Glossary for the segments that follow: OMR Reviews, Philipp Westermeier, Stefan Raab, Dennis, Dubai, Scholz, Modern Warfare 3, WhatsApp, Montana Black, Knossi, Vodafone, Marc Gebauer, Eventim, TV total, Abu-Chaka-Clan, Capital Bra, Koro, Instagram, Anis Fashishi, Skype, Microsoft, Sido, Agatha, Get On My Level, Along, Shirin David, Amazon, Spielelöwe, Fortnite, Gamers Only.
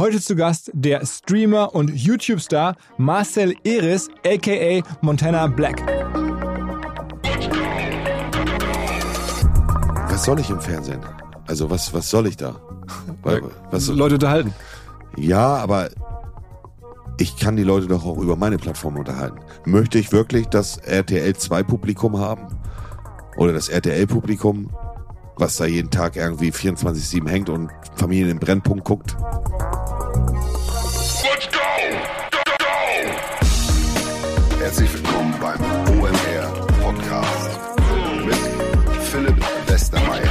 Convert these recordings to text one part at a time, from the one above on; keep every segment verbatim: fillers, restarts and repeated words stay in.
Heute zu Gast der Streamer und YouTube-Star Marcel Eris, aka Montana Black. Was soll ich im Fernsehen? Also was, was soll ich da? Weil, was soll Leute unterhalten. Ja, aber ich kann die Leute doch auch über meine Plattform unterhalten. Möchte ich wirklich das R T L zwei Publikum haben? Oder das R T L Publikum, was da jeden Tag irgendwie vierundzwanzig sieben hängt und Familien im Brennpunkt guckt? Let's go! Go, go! Herzlich willkommen beim O M R Podcast mit Philipp Westermeier.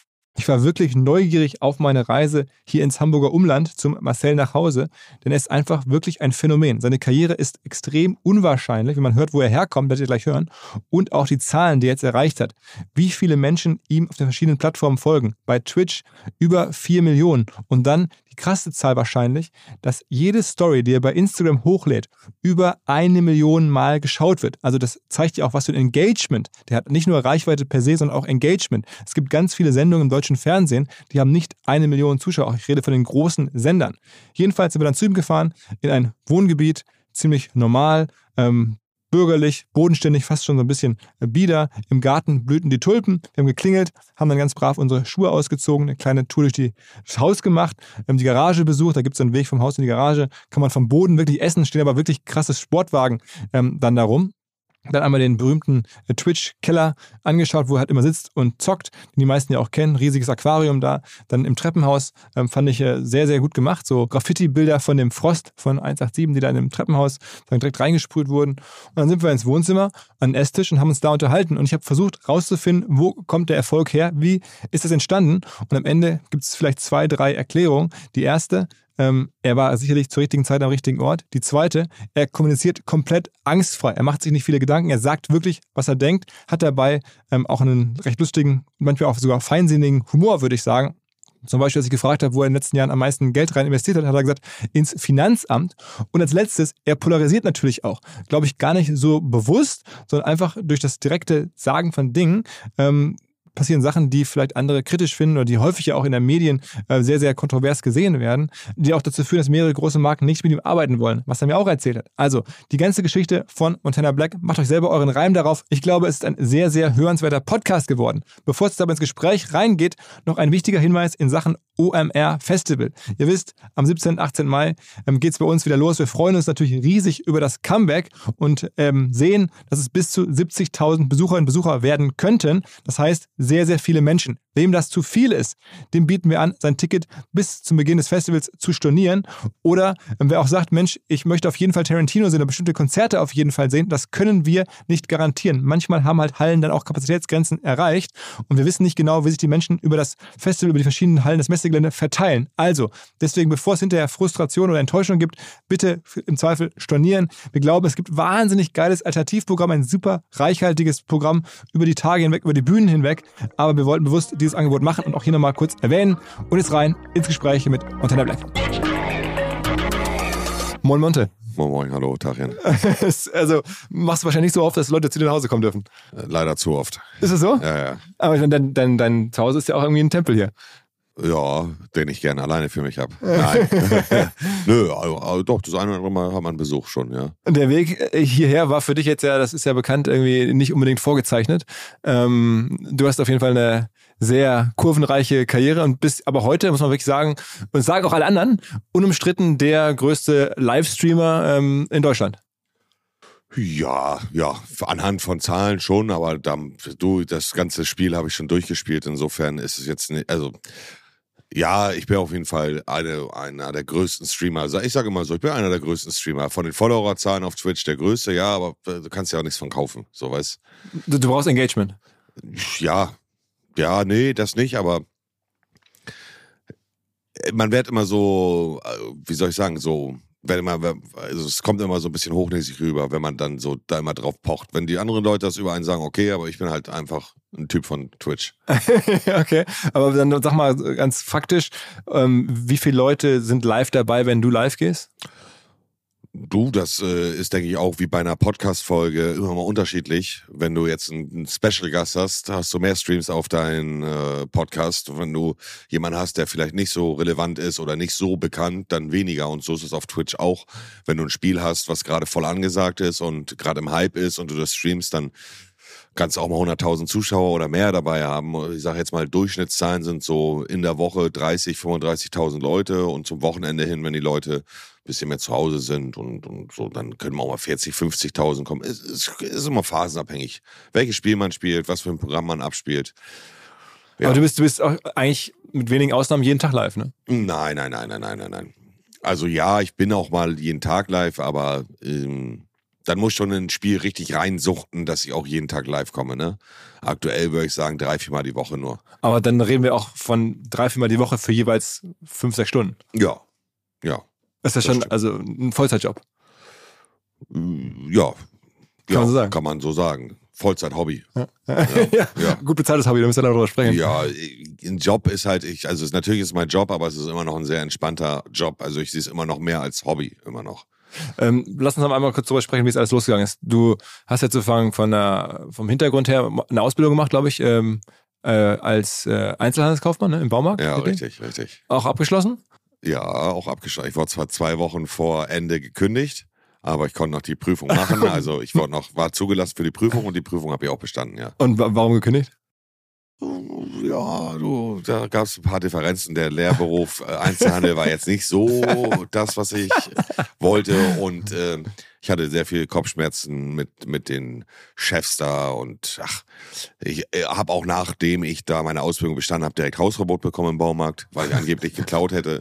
Ich war wirklich neugierig auf meine Reise hier ins Hamburger Umland zum Marcel nach Hause, denn er ist einfach wirklich ein Phänomen. Seine Karriere ist extrem unwahrscheinlich, wenn man hört, wo er herkommt, werdet ihr gleich hören, und auch die Zahlen, die er jetzt erreicht hat. Wie viele Menschen ihm auf den verschiedenen Plattformen folgen. Bei Twitch über vier Millionen. Und dann die krasse Zahl wahrscheinlich, dass jede Story, die er bei Instagram hochlädt, über eine Million Mal geschaut wird. Also das zeigt ja auch, was für ein Engagement. Der hat nicht nur Reichweite per se, sondern auch Engagement. Es gibt ganz viele Sendungen im deutschen Fernsehen, die haben nicht eine Million Zuschauer. Ich rede von den großen Sendern. Jedenfalls sind wir dann zu ihm gefahren, in ein Wohngebiet, ziemlich normal, ähm, bürgerlich, bodenständig, fast schon so ein bisschen bieder. Im Garten blühten die Tulpen. Wir haben geklingelt, haben dann ganz brav unsere Schuhe ausgezogen, eine kleine Tour durch die, das Haus gemacht, wir haben die Garage besucht, da gibt es einen Weg vom Haus in die Garage, kann man vom Boden wirklich essen, stehen aber wirklich krasse Sportwagen ähm, dann da rum. Dann einmal den berühmten Twitch-Keller angeschaut, wo er halt immer sitzt und zockt, den die meisten ja auch kennen. Riesiges Aquarium da. Dann im Treppenhaus ähm, fand ich äh, sehr, sehr gut gemacht. So Graffiti-Bilder von dem Frost von eins acht sieben, die da in dem Treppenhaus dann direkt reingesprüht wurden. Und dann sind wir ins Wohnzimmer, an den Esstisch und haben uns da unterhalten. Und ich habe versucht rauszufinden, wo kommt der Erfolg her? Wie ist das entstanden? Und am Ende gibt es vielleicht zwei, drei Erklärungen. Die erste: er war sicherlich zur richtigen Zeit am richtigen Ort. Die zweite: er kommuniziert komplett angstfrei. Er macht sich nicht viele Gedanken. Er sagt wirklich, was er denkt. Hat dabei ähm, auch einen recht lustigen, manchmal auch sogar feinsinnigen Humor, würde ich sagen. Zum Beispiel, als ich gefragt habe, wo er in den letzten Jahren am meisten Geld rein investiert hat, hat er gesagt, ins Finanzamt. Und als letztes, er polarisiert natürlich auch. Glaube ich, gar nicht so bewusst, sondern einfach durch das direkte Sagen von Dingen ähm, passieren Sachen, die vielleicht andere kritisch finden oder die häufig ja auch in den Medien sehr, sehr kontrovers gesehen werden, die auch dazu führen, dass mehrere große Marken nicht mit ihm arbeiten wollen, was er mir auch erzählt hat. Also, die ganze Geschichte von Montana Black, macht euch selber euren Reim darauf. Ich glaube, es ist ein sehr, sehr hörenswerter Podcast geworden. Bevor es aber ins Gespräch reingeht, noch ein wichtiger Hinweis in Sachen O M R Festival. Ihr wisst, am siebzehnten und achtzehnten Mai ähm, geht es bei uns wieder los. Wir freuen uns natürlich riesig über das Comeback und ähm, sehen, dass es bis zu siebzigtausend Besucherinnen und Besucher werden könnten. Das heißt, sehr, sehr viele Menschen. Wem das zu viel ist, dem bieten wir an, sein Ticket bis zum Beginn des Festivals zu stornieren. Oder ähm, wer auch sagt, Mensch, ich möchte auf jeden Fall Tarantino sehen oder bestimmte Konzerte auf jeden Fall sehen, das können wir nicht garantieren. Manchmal haben halt Hallen dann auch Kapazitätsgrenzen erreicht und wir wissen nicht genau, wie sich die Menschen über das Festival, über die verschiedenen Hallen des Messe Zwischengelände verteilen. Also, deswegen, bevor es hinterher Frustration oder Enttäuschung gibt, bitte im Zweifel stornieren. Wir glauben, es gibt wahnsinnig geiles Alternativprogramm, ein super reichhaltiges Programm über die Tage hinweg, über die Bühnen hinweg. Aber wir wollten bewusst dieses Angebot machen und auch hier nochmal kurz erwähnen. Und jetzt rein ins Gespräch mit Montana Black. Moin Monte. Moin Moin, hallo Tarjan. Also machst du wahrscheinlich nicht so oft, dass Leute zu dir nach Hause kommen dürfen. Leider zu oft. Ist das so? Ja, ja. Aber ich meine, dein, dein, dein Zuhause ist ja auch irgendwie ein Tempel hier. Ja, den ich gerne alleine für mich habe. Nein. Nö, also doch, das eine oder andere Mal haben wir einen Besuch schon, ja. Der Weg hierher war für dich jetzt ja, das ist ja bekannt, irgendwie nicht unbedingt vorgezeichnet. Ähm, du hast auf jeden Fall eine sehr kurvenreiche Karriere und bist aber heute, muss man wirklich sagen, und sagen auch alle anderen, unumstritten der größte Livestreamer ähm, in Deutschland. Ja, ja, anhand von Zahlen schon, aber da, du, das ganze Spiel habe ich schon durchgespielt, insofern ist es jetzt nicht, also... Ja, ich bin auf jeden Fall eine, einer der größten Streamer. Ich sage immer so, ich bin einer der größten Streamer. Von den Followerzahlen auf Twitch der größte, ja, aber du kannst ja auch nichts von kaufen, so weißt du. Du brauchst Engagement. Ja, ja, nee, das nicht, aber man wird immer so, wie soll ich sagen, so, wenn man, also es kommt immer so ein bisschen hochnäsig rüber, wenn man dann so da immer drauf pocht. Wenn die anderen Leute das über einen sagen, okay, aber ich bin halt einfach ein Typ von Twitch. Okay, aber dann sag mal ganz faktisch, ähm, wie viele Leute sind live dabei, wenn du live gehst? Du, das äh, ist, denke ich, auch wie bei einer Podcast-Folge immer mal unterschiedlich. Wenn du jetzt einen Special-Gast hast, hast du mehr Streams auf deinen äh, Podcast. Wenn du jemanden hast, der vielleicht nicht so relevant ist oder nicht so bekannt, dann weniger. Und so ist es auf Twitch auch. Wenn du ein Spiel hast, was gerade voll angesagt ist und gerade im Hype ist und du das streamst, dann kannst du auch mal hunderttausend Zuschauer oder mehr dabei haben. Ich sage jetzt mal, Durchschnittszahlen sind so in der Woche dreißigtausend, fünfunddreißigtausend Leute. Und zum Wochenende hin, wenn die Leute... bisschen mehr zu Hause sind und, und so, dann können wir auch mal vierzigtausend, fünfzigtausend kommen. Es ist, ist immer phasenabhängig. Welches Spiel man spielt, was für ein Programm man abspielt. Ja. Aber du bist, du bist auch eigentlich mit wenigen Ausnahmen jeden Tag live, ne? Nein, nein, nein, nein, nein, nein, nein. Also ja, ich bin auch mal jeden Tag live, aber ähm, dann muss ich schon in ein Spiel richtig reinsuchten, dass ich auch jeden Tag live komme, ne? Aktuell würde ich sagen, drei, viermal die Woche nur. Aber dann reden wir auch von drei, viermal die Woche für jeweils fünf, sechs Stunden. Ja, ja. Das ist ja schon also ein Vollzeitjob. Ja, kann, ja, man, so sagen. kann man so sagen. Vollzeit-Hobby. Ja. Ja. Ja. Ja. Gut bezahltes Hobby, da müssen wir darüber sprechen. Ja, ein Job ist halt, ich, also es, natürlich ist es mein Job, aber es ist immer noch ein sehr entspannter Job. Also ich sehe es immer noch mehr als Hobby, immer noch. Ähm, lass uns einmal kurz darüber sprechen, wie es alles losgegangen ist. Du hast jetzt sozusagen von der, vom Hintergrund her eine Ausbildung gemacht, glaube ich, ähm, äh, als äh, Einzelhandelskaufmann, ne, im Baumarkt. Ja, richtig, den? richtig. Auch abgeschlossen? Ja, auch abgeschlossen. Ich wurde zwar zwei Wochen vor Ende gekündigt, aber ich konnte noch die Prüfung machen. Also ich wurde noch, war zugelassen für die Prüfung und die Prüfung habe ich auch bestanden, ja. Und wa- warum gekündigt? Ja, du, da gab es ein paar Differenzen. Der Lehrberuf äh, Einzelhandel war jetzt nicht so das, was ich wollte. Und äh, ich hatte sehr viele Kopfschmerzen mit, mit den Chefs da. Und ach, ich äh, habe auch, nachdem ich da meine Ausbildung bestanden habe, direkt Hausverbot bekommen im Baumarkt, weil ich angeblich geklaut hätte.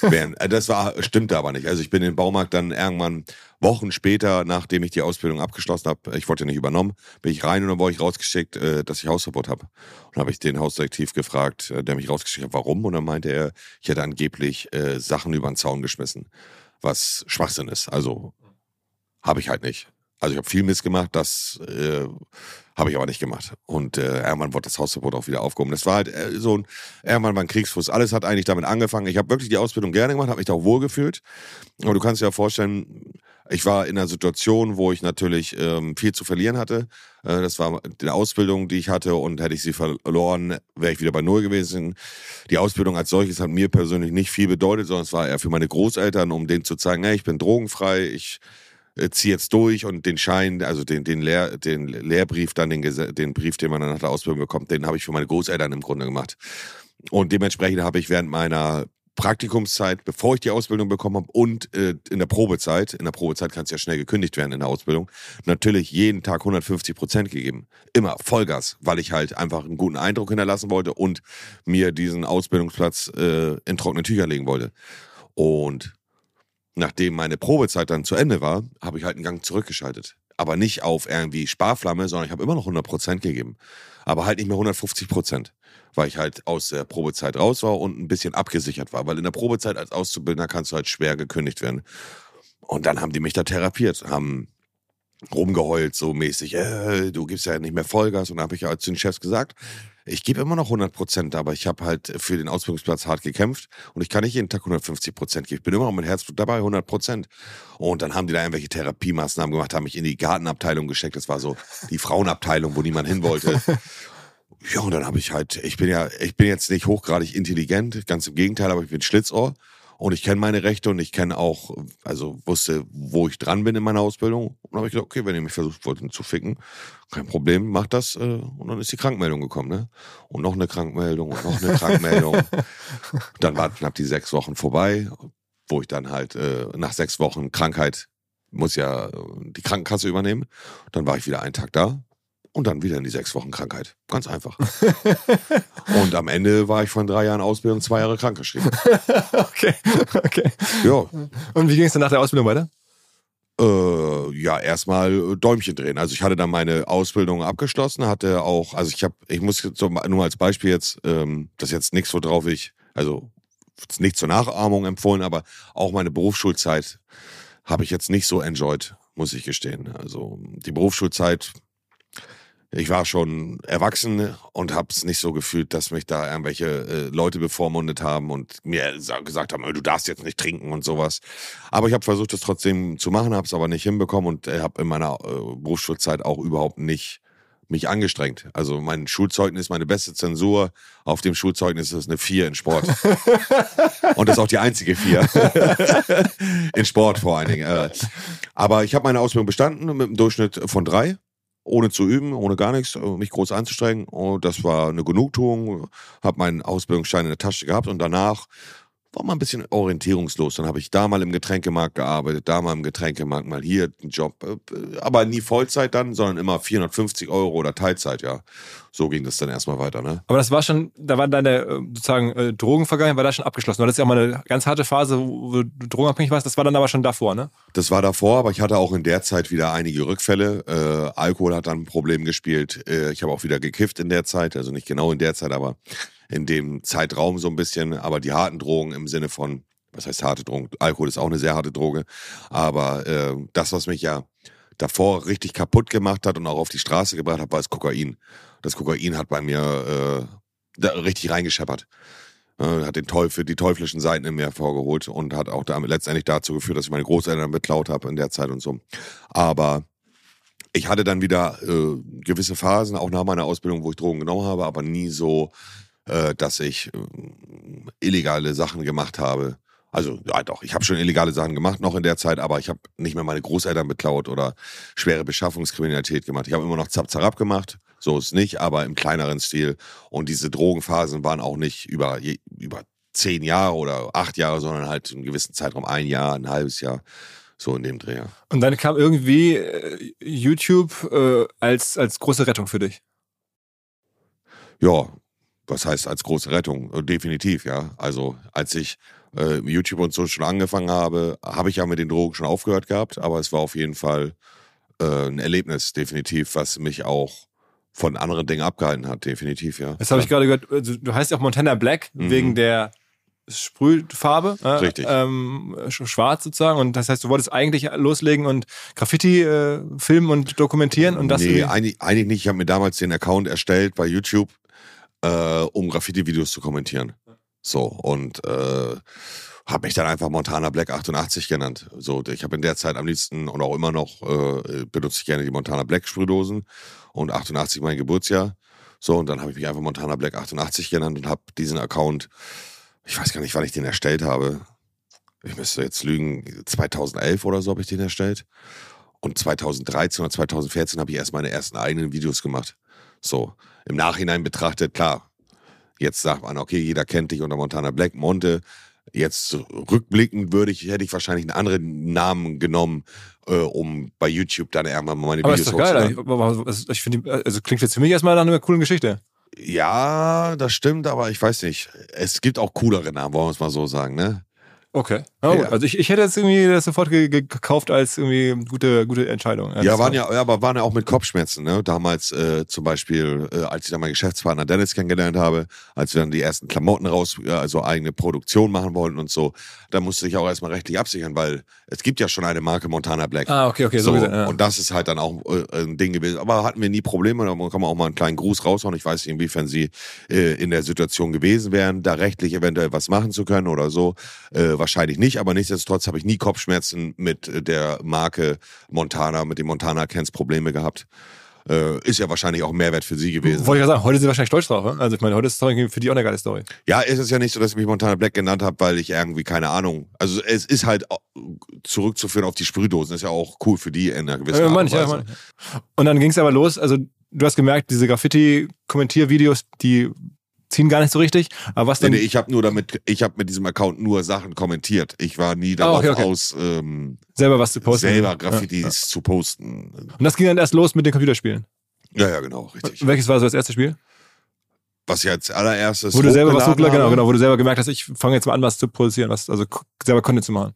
Während, äh, das war, stimmte aber nicht. Also ich bin im Baumarkt dann irgendwann Wochen später, nachdem ich die Ausbildung abgeschlossen habe, ich wurde ja nicht übernommen, bin ich rein und dann wurde ich rausgeschickt, äh, dass ich Hausverbot habe. Und habe ich den Hausdetektiv gefragt, der mich rausgeschickt hat, warum. Und dann meinte er, ich hätte angeblich äh, Sachen über den Zaun geschmissen, was Schwachsinn ist. Also habe ich halt nicht. Also ich habe viel Mist gemacht, das äh, habe ich aber nicht gemacht. Und äh, irgendwann wurde das Hausverbot auch wieder aufgehoben. Das war halt äh, so ein, irgendwann war ein Kriegsfuß. Alles hat eigentlich damit angefangen. Ich habe wirklich die Ausbildung gerne gemacht, habe mich da auch wohlgefühlt. Aber du kannst dir ja vorstellen, ich war in einer Situation, wo ich natürlich ähm, viel zu verlieren hatte. Äh, das war die Ausbildung, die ich hatte, und hätte ich sie verloren, wäre ich wieder bei Null gewesen. Die Ausbildung als solches hat mir persönlich nicht viel bedeutet, sondern es war eher für meine Großeltern, um denen zu zeigen, hey, ich bin drogenfrei, ich äh, ziehe jetzt durch, und den Schein, also den, den, Lehr, den Lehrbrief, dann den, den Brief, den man dann nach der Ausbildung bekommt, den habe ich für meine Großeltern im Grunde gemacht. Und dementsprechend habe ich während meiner Praktikumszeit, bevor ich die Ausbildung bekommen habe, und äh, in der Probezeit, in der Probezeit kann es ja schnell gekündigt werden in der Ausbildung, natürlich jeden Tag hundertfünfzig Prozent gegeben. Immer Vollgas, weil ich halt einfach einen guten Eindruck hinterlassen wollte und mir diesen Ausbildungsplatz äh, in trockene Tücher legen wollte. Und nachdem meine Probezeit dann zu Ende war, habe ich halt einen Gang zurückgeschaltet. aber nicht auf irgendwie Sparflamme, sondern ich habe immer noch hundert Prozent gegeben. Aber halt nicht mehr hundertfünfzig Prozent, weil ich halt aus der Probezeit raus war und ein bisschen abgesichert war. Weil in der Probezeit als Auszubildender kannst du halt schwer gekündigt werden. Und dann haben die mich da therapiert, haben rumgeheult so mäßig, äh, du gibst ja nicht mehr Vollgas. Und da habe ich ja zu den Chefs gesagt, ich gebe immer noch hundert Prozent, aber ich habe halt für den Ausbildungsplatz hart gekämpft und ich kann nicht jeden Tag hundertfünfzig Prozent geben. Ich bin immer noch mit Herzblut dabei, hundert Prozent. Und dann haben die da irgendwelche Therapiemaßnahmen gemacht, haben mich in die Gartenabteilung gesteckt. Das war so die Frauenabteilung, wo niemand hin wollte. Ja, und dann habe ich halt, ich bin ja, ich bin jetzt nicht hochgradig intelligent, ganz im Gegenteil, aber ich bin Schlitzohr. Und ich kenne meine Rechte und ich kenne auch, also wusste, wo ich dran bin in meiner Ausbildung. Und dann habe ich gedacht, okay, wenn ihr mich versucht wollt zu ficken, kein Problem, macht das. Und dann ist die Krankmeldung gekommen, ne? Und noch eine Krankmeldung und noch eine Krankmeldung. Dann waren knapp die sechs Wochen vorbei, wo ich dann halt äh, nach sechs Wochen Krankheit, muss ja die Krankenkasse übernehmen. Dann war ich wieder einen Tag da. Und dann wieder in die sechs Wochen Krankheit. Ganz einfach. Und am Ende war ich von drei Jahren Ausbildung zwei Jahre krankgeschrieben. Okay, okay. Ja. Und wie ging es dann nach der Ausbildung weiter? Äh, ja, erstmal Däumchen drehen. Also ich hatte dann meine Ausbildung abgeschlossen, hatte auch, also ich habe, ich muss jetzt nur als Beispiel jetzt, ähm, das ist jetzt nichts, worauf ich, also nicht zur Nachahmung empfohlen, aber auch meine Berufsschulzeit habe ich jetzt nicht so enjoyed, muss ich gestehen. Also die Berufsschulzeit... Ich war schon erwachsen und habe es nicht so gefühlt, dass mich da irgendwelche äh, Leute bevormundet haben und mir gesagt haben, du darfst jetzt nicht trinken und sowas. Aber ich habe versucht, das trotzdem zu machen, habe es aber nicht hinbekommen und äh, habe in meiner äh, Berufsschulzeit auch überhaupt nicht mich angestrengt. Also mein Schulzeugnis, meine beste Zensur auf dem Schulzeugnis ist eine vier in Sport. Und das ist auch die einzige vier. In Sport vor allen Dingen. Äh, aber ich habe meine Ausbildung bestanden mit einem Durchschnitt von drei. Ohne zu üben, ohne gar nichts, mich groß anzustrengen. Und das war eine Genugtuung. Habe meinen Ausbildungsschein in der Tasche gehabt und danach war man ein bisschen orientierungslos. Dann habe ich da mal im Getränkemarkt gearbeitet, da mal im Getränkemarkt, mal hier einen Job. Aber nie Vollzeit dann, sondern immer vierhundertfünfzig Euro oder Teilzeit, ja. So ging das dann erstmal weiter, ne? Aber das war schon, da war deine sozusagen Drogenvergangenheit, war da schon abgeschlossen. Weil das ist ja auch mal eine ganz harte Phase, wo du drogenabhängig warst. Das war dann aber schon davor, ne? Das war davor, aber ich hatte auch in der Zeit wieder einige Rückfälle. Äh, Alkohol hat dann ein Problem gespielt. Äh, ich habe auch wieder gekifft in der Zeit, also nicht genau in der Zeit, aber... in dem Zeitraum so ein bisschen, aber die harten Drogen im Sinne von, was heißt harte Drogen? Alkohol ist auch eine sehr harte Droge, aber äh, das, was mich ja davor richtig kaputt gemacht hat und auch auf die Straße gebracht hat, war das Kokain. Das Kokain hat bei mir äh, da richtig reingescheppert. Äh, hat den Teufel, die teuflischen Seiten in mir hervorgeholt und hat auch damit letztendlich dazu geführt, dass ich meine Großeltern beklaut habe in der Zeit und so. Aber ich hatte dann wieder äh, gewisse Phasen, auch nach meiner Ausbildung, wo ich Drogen genommen habe, aber nie so... dass ich illegale Sachen gemacht habe. Also, ja doch, ich habe schon illegale Sachen gemacht, noch in der Zeit, aber ich habe nicht mehr meine Großeltern beklaut oder schwere Beschaffungskriminalität gemacht. Ich habe immer noch Zap-Zarab gemacht, so ist es nicht, aber im kleineren Stil. Und diese Drogenphasen waren auch nicht über, über zehn Jahre oder acht Jahre, sondern halt einen gewissen Zeitraum, ein Jahr, ein halbes Jahr, so in dem Dreh. Ja. Und dann kam irgendwie äh, YouTube äh, als, als große Rettung für dich? Ja, was heißt als große Rettung? Definitiv, ja. Also als ich äh, YouTube und so schon angefangen habe, habe ich ja mit den Drogen schon aufgehört gehabt, aber es war auf jeden Fall äh, ein Erlebnis, definitiv, was mich auch von anderen Dingen abgehalten hat, definitiv, ja. Das habe ich gerade gehört, also, du heißt ja auch Montana Black, mhm. wegen der Sprühfarbe, äh, Richtig. Ähm, schwarz sozusagen, und das heißt, du wolltest eigentlich loslegen und Graffiti äh, filmen und dokumentieren? Und das nee, eigentlich, eigentlich nicht. Ich habe mir damals den Account erstellt bei YouTube, Äh, um Graffiti-Videos zu kommentieren. So, und äh, habe mich dann einfach Montana Black achtundachtzig genannt. So, ich habe in der Zeit am liebsten und auch immer noch äh, benutze ich gerne die Montana Black Sprühdosen und achtundachtzig mein Geburtsjahr. So, und dann habe ich mich einfach Montana Black achtundachtzig genannt und habe diesen Account, ich weiß gar nicht, wann ich den erstellt habe. Ich müsste jetzt lügen, zweitausendelf oder so habe ich den erstellt. Und zweitausenddreizehn oder zweitausendvierzehn habe ich erst meine ersten eigenen Videos gemacht. So, im Nachhinein betrachtet, klar, jetzt sagt man, okay, jeder kennt dich unter Montana Black, Monte. Jetzt rückblickend würde ich, hätte ich wahrscheinlich einen anderen Namen genommen, äh, um bei YouTube dann irgendwann mal meine aber Videos hochzuladen. Aber ist doch geil, ich, ich finde, also klingt jetzt für mich erstmal nach einer coolen Geschichte. Ja, das stimmt, aber ich weiß nicht. Es gibt auch coolere Namen, wollen wir es mal so sagen, ne? Okay. Oh, ja. Also ich, ich hätte jetzt irgendwie das sofort gekauft als irgendwie gute, gute Entscheidung. Ja, ja, waren ja, ja, aber waren ja auch mit Kopfschmerzen, ne? Damals äh, zum Beispiel, äh, als ich dann meinen Geschäftspartner Dennis kennengelernt habe, als wir dann die ersten Klamotten raus, äh, also eigene Produktion machen wollten und so, da musste ich auch erstmal rechtlich absichern, weil es gibt ja schon eine Marke Montana Black. Ah, okay, okay. So, so gesehen, ja. Und das ist halt dann auch äh, ein Ding gewesen. Aber hatten wir nie Probleme, da kann man auch mal einen kleinen Gruß raushauen. Ich weiß nicht, inwiefern sie äh, in der Situation gewesen wären, da rechtlich eventuell was machen zu können oder so. Äh, wahrscheinlich nicht. Aber nichtsdestotrotz habe ich nie Kopfschmerzen mit der Marke Montana, mit dem Montana-Cans Probleme gehabt. Äh, ist ja wahrscheinlich auch ein Mehrwert für sie gewesen. Wollte ich ja sagen, heute sind sie wahrscheinlich stolz drauf. Ne? Also ich meine, heute ist es für die auch eine geile Story. Ja, es ist ja nicht so, dass ich mich Montana Black genannt habe, weil ich irgendwie, keine Ahnung, also es ist halt zurückzuführen auf die Sprühdosen, ist ja auch cool für die in einer gewissen Art und Weise. Und dann ging es aber los, also du hast gemerkt, diese Graffiti-Kommentiervideos, die ziehen gar nicht so richtig, aber was denn? Nee, nee, ich habe nur damit, ich habe mit diesem Account nur Sachen kommentiert. Ich war nie darauf oh, okay, okay. aus, ähm, selber was zu posten, selber Graffitis ja, ja. zu posten. Und das ging dann erst los mit den Computerspielen. Ja, ja, genau, richtig. Welches war so das erste Spiel? Was ich als allererstes. Wo du selber was genau, genau, wo du selber gemerkt hast, ich fange jetzt mal an, was zu produzieren, was also selber Content zu machen.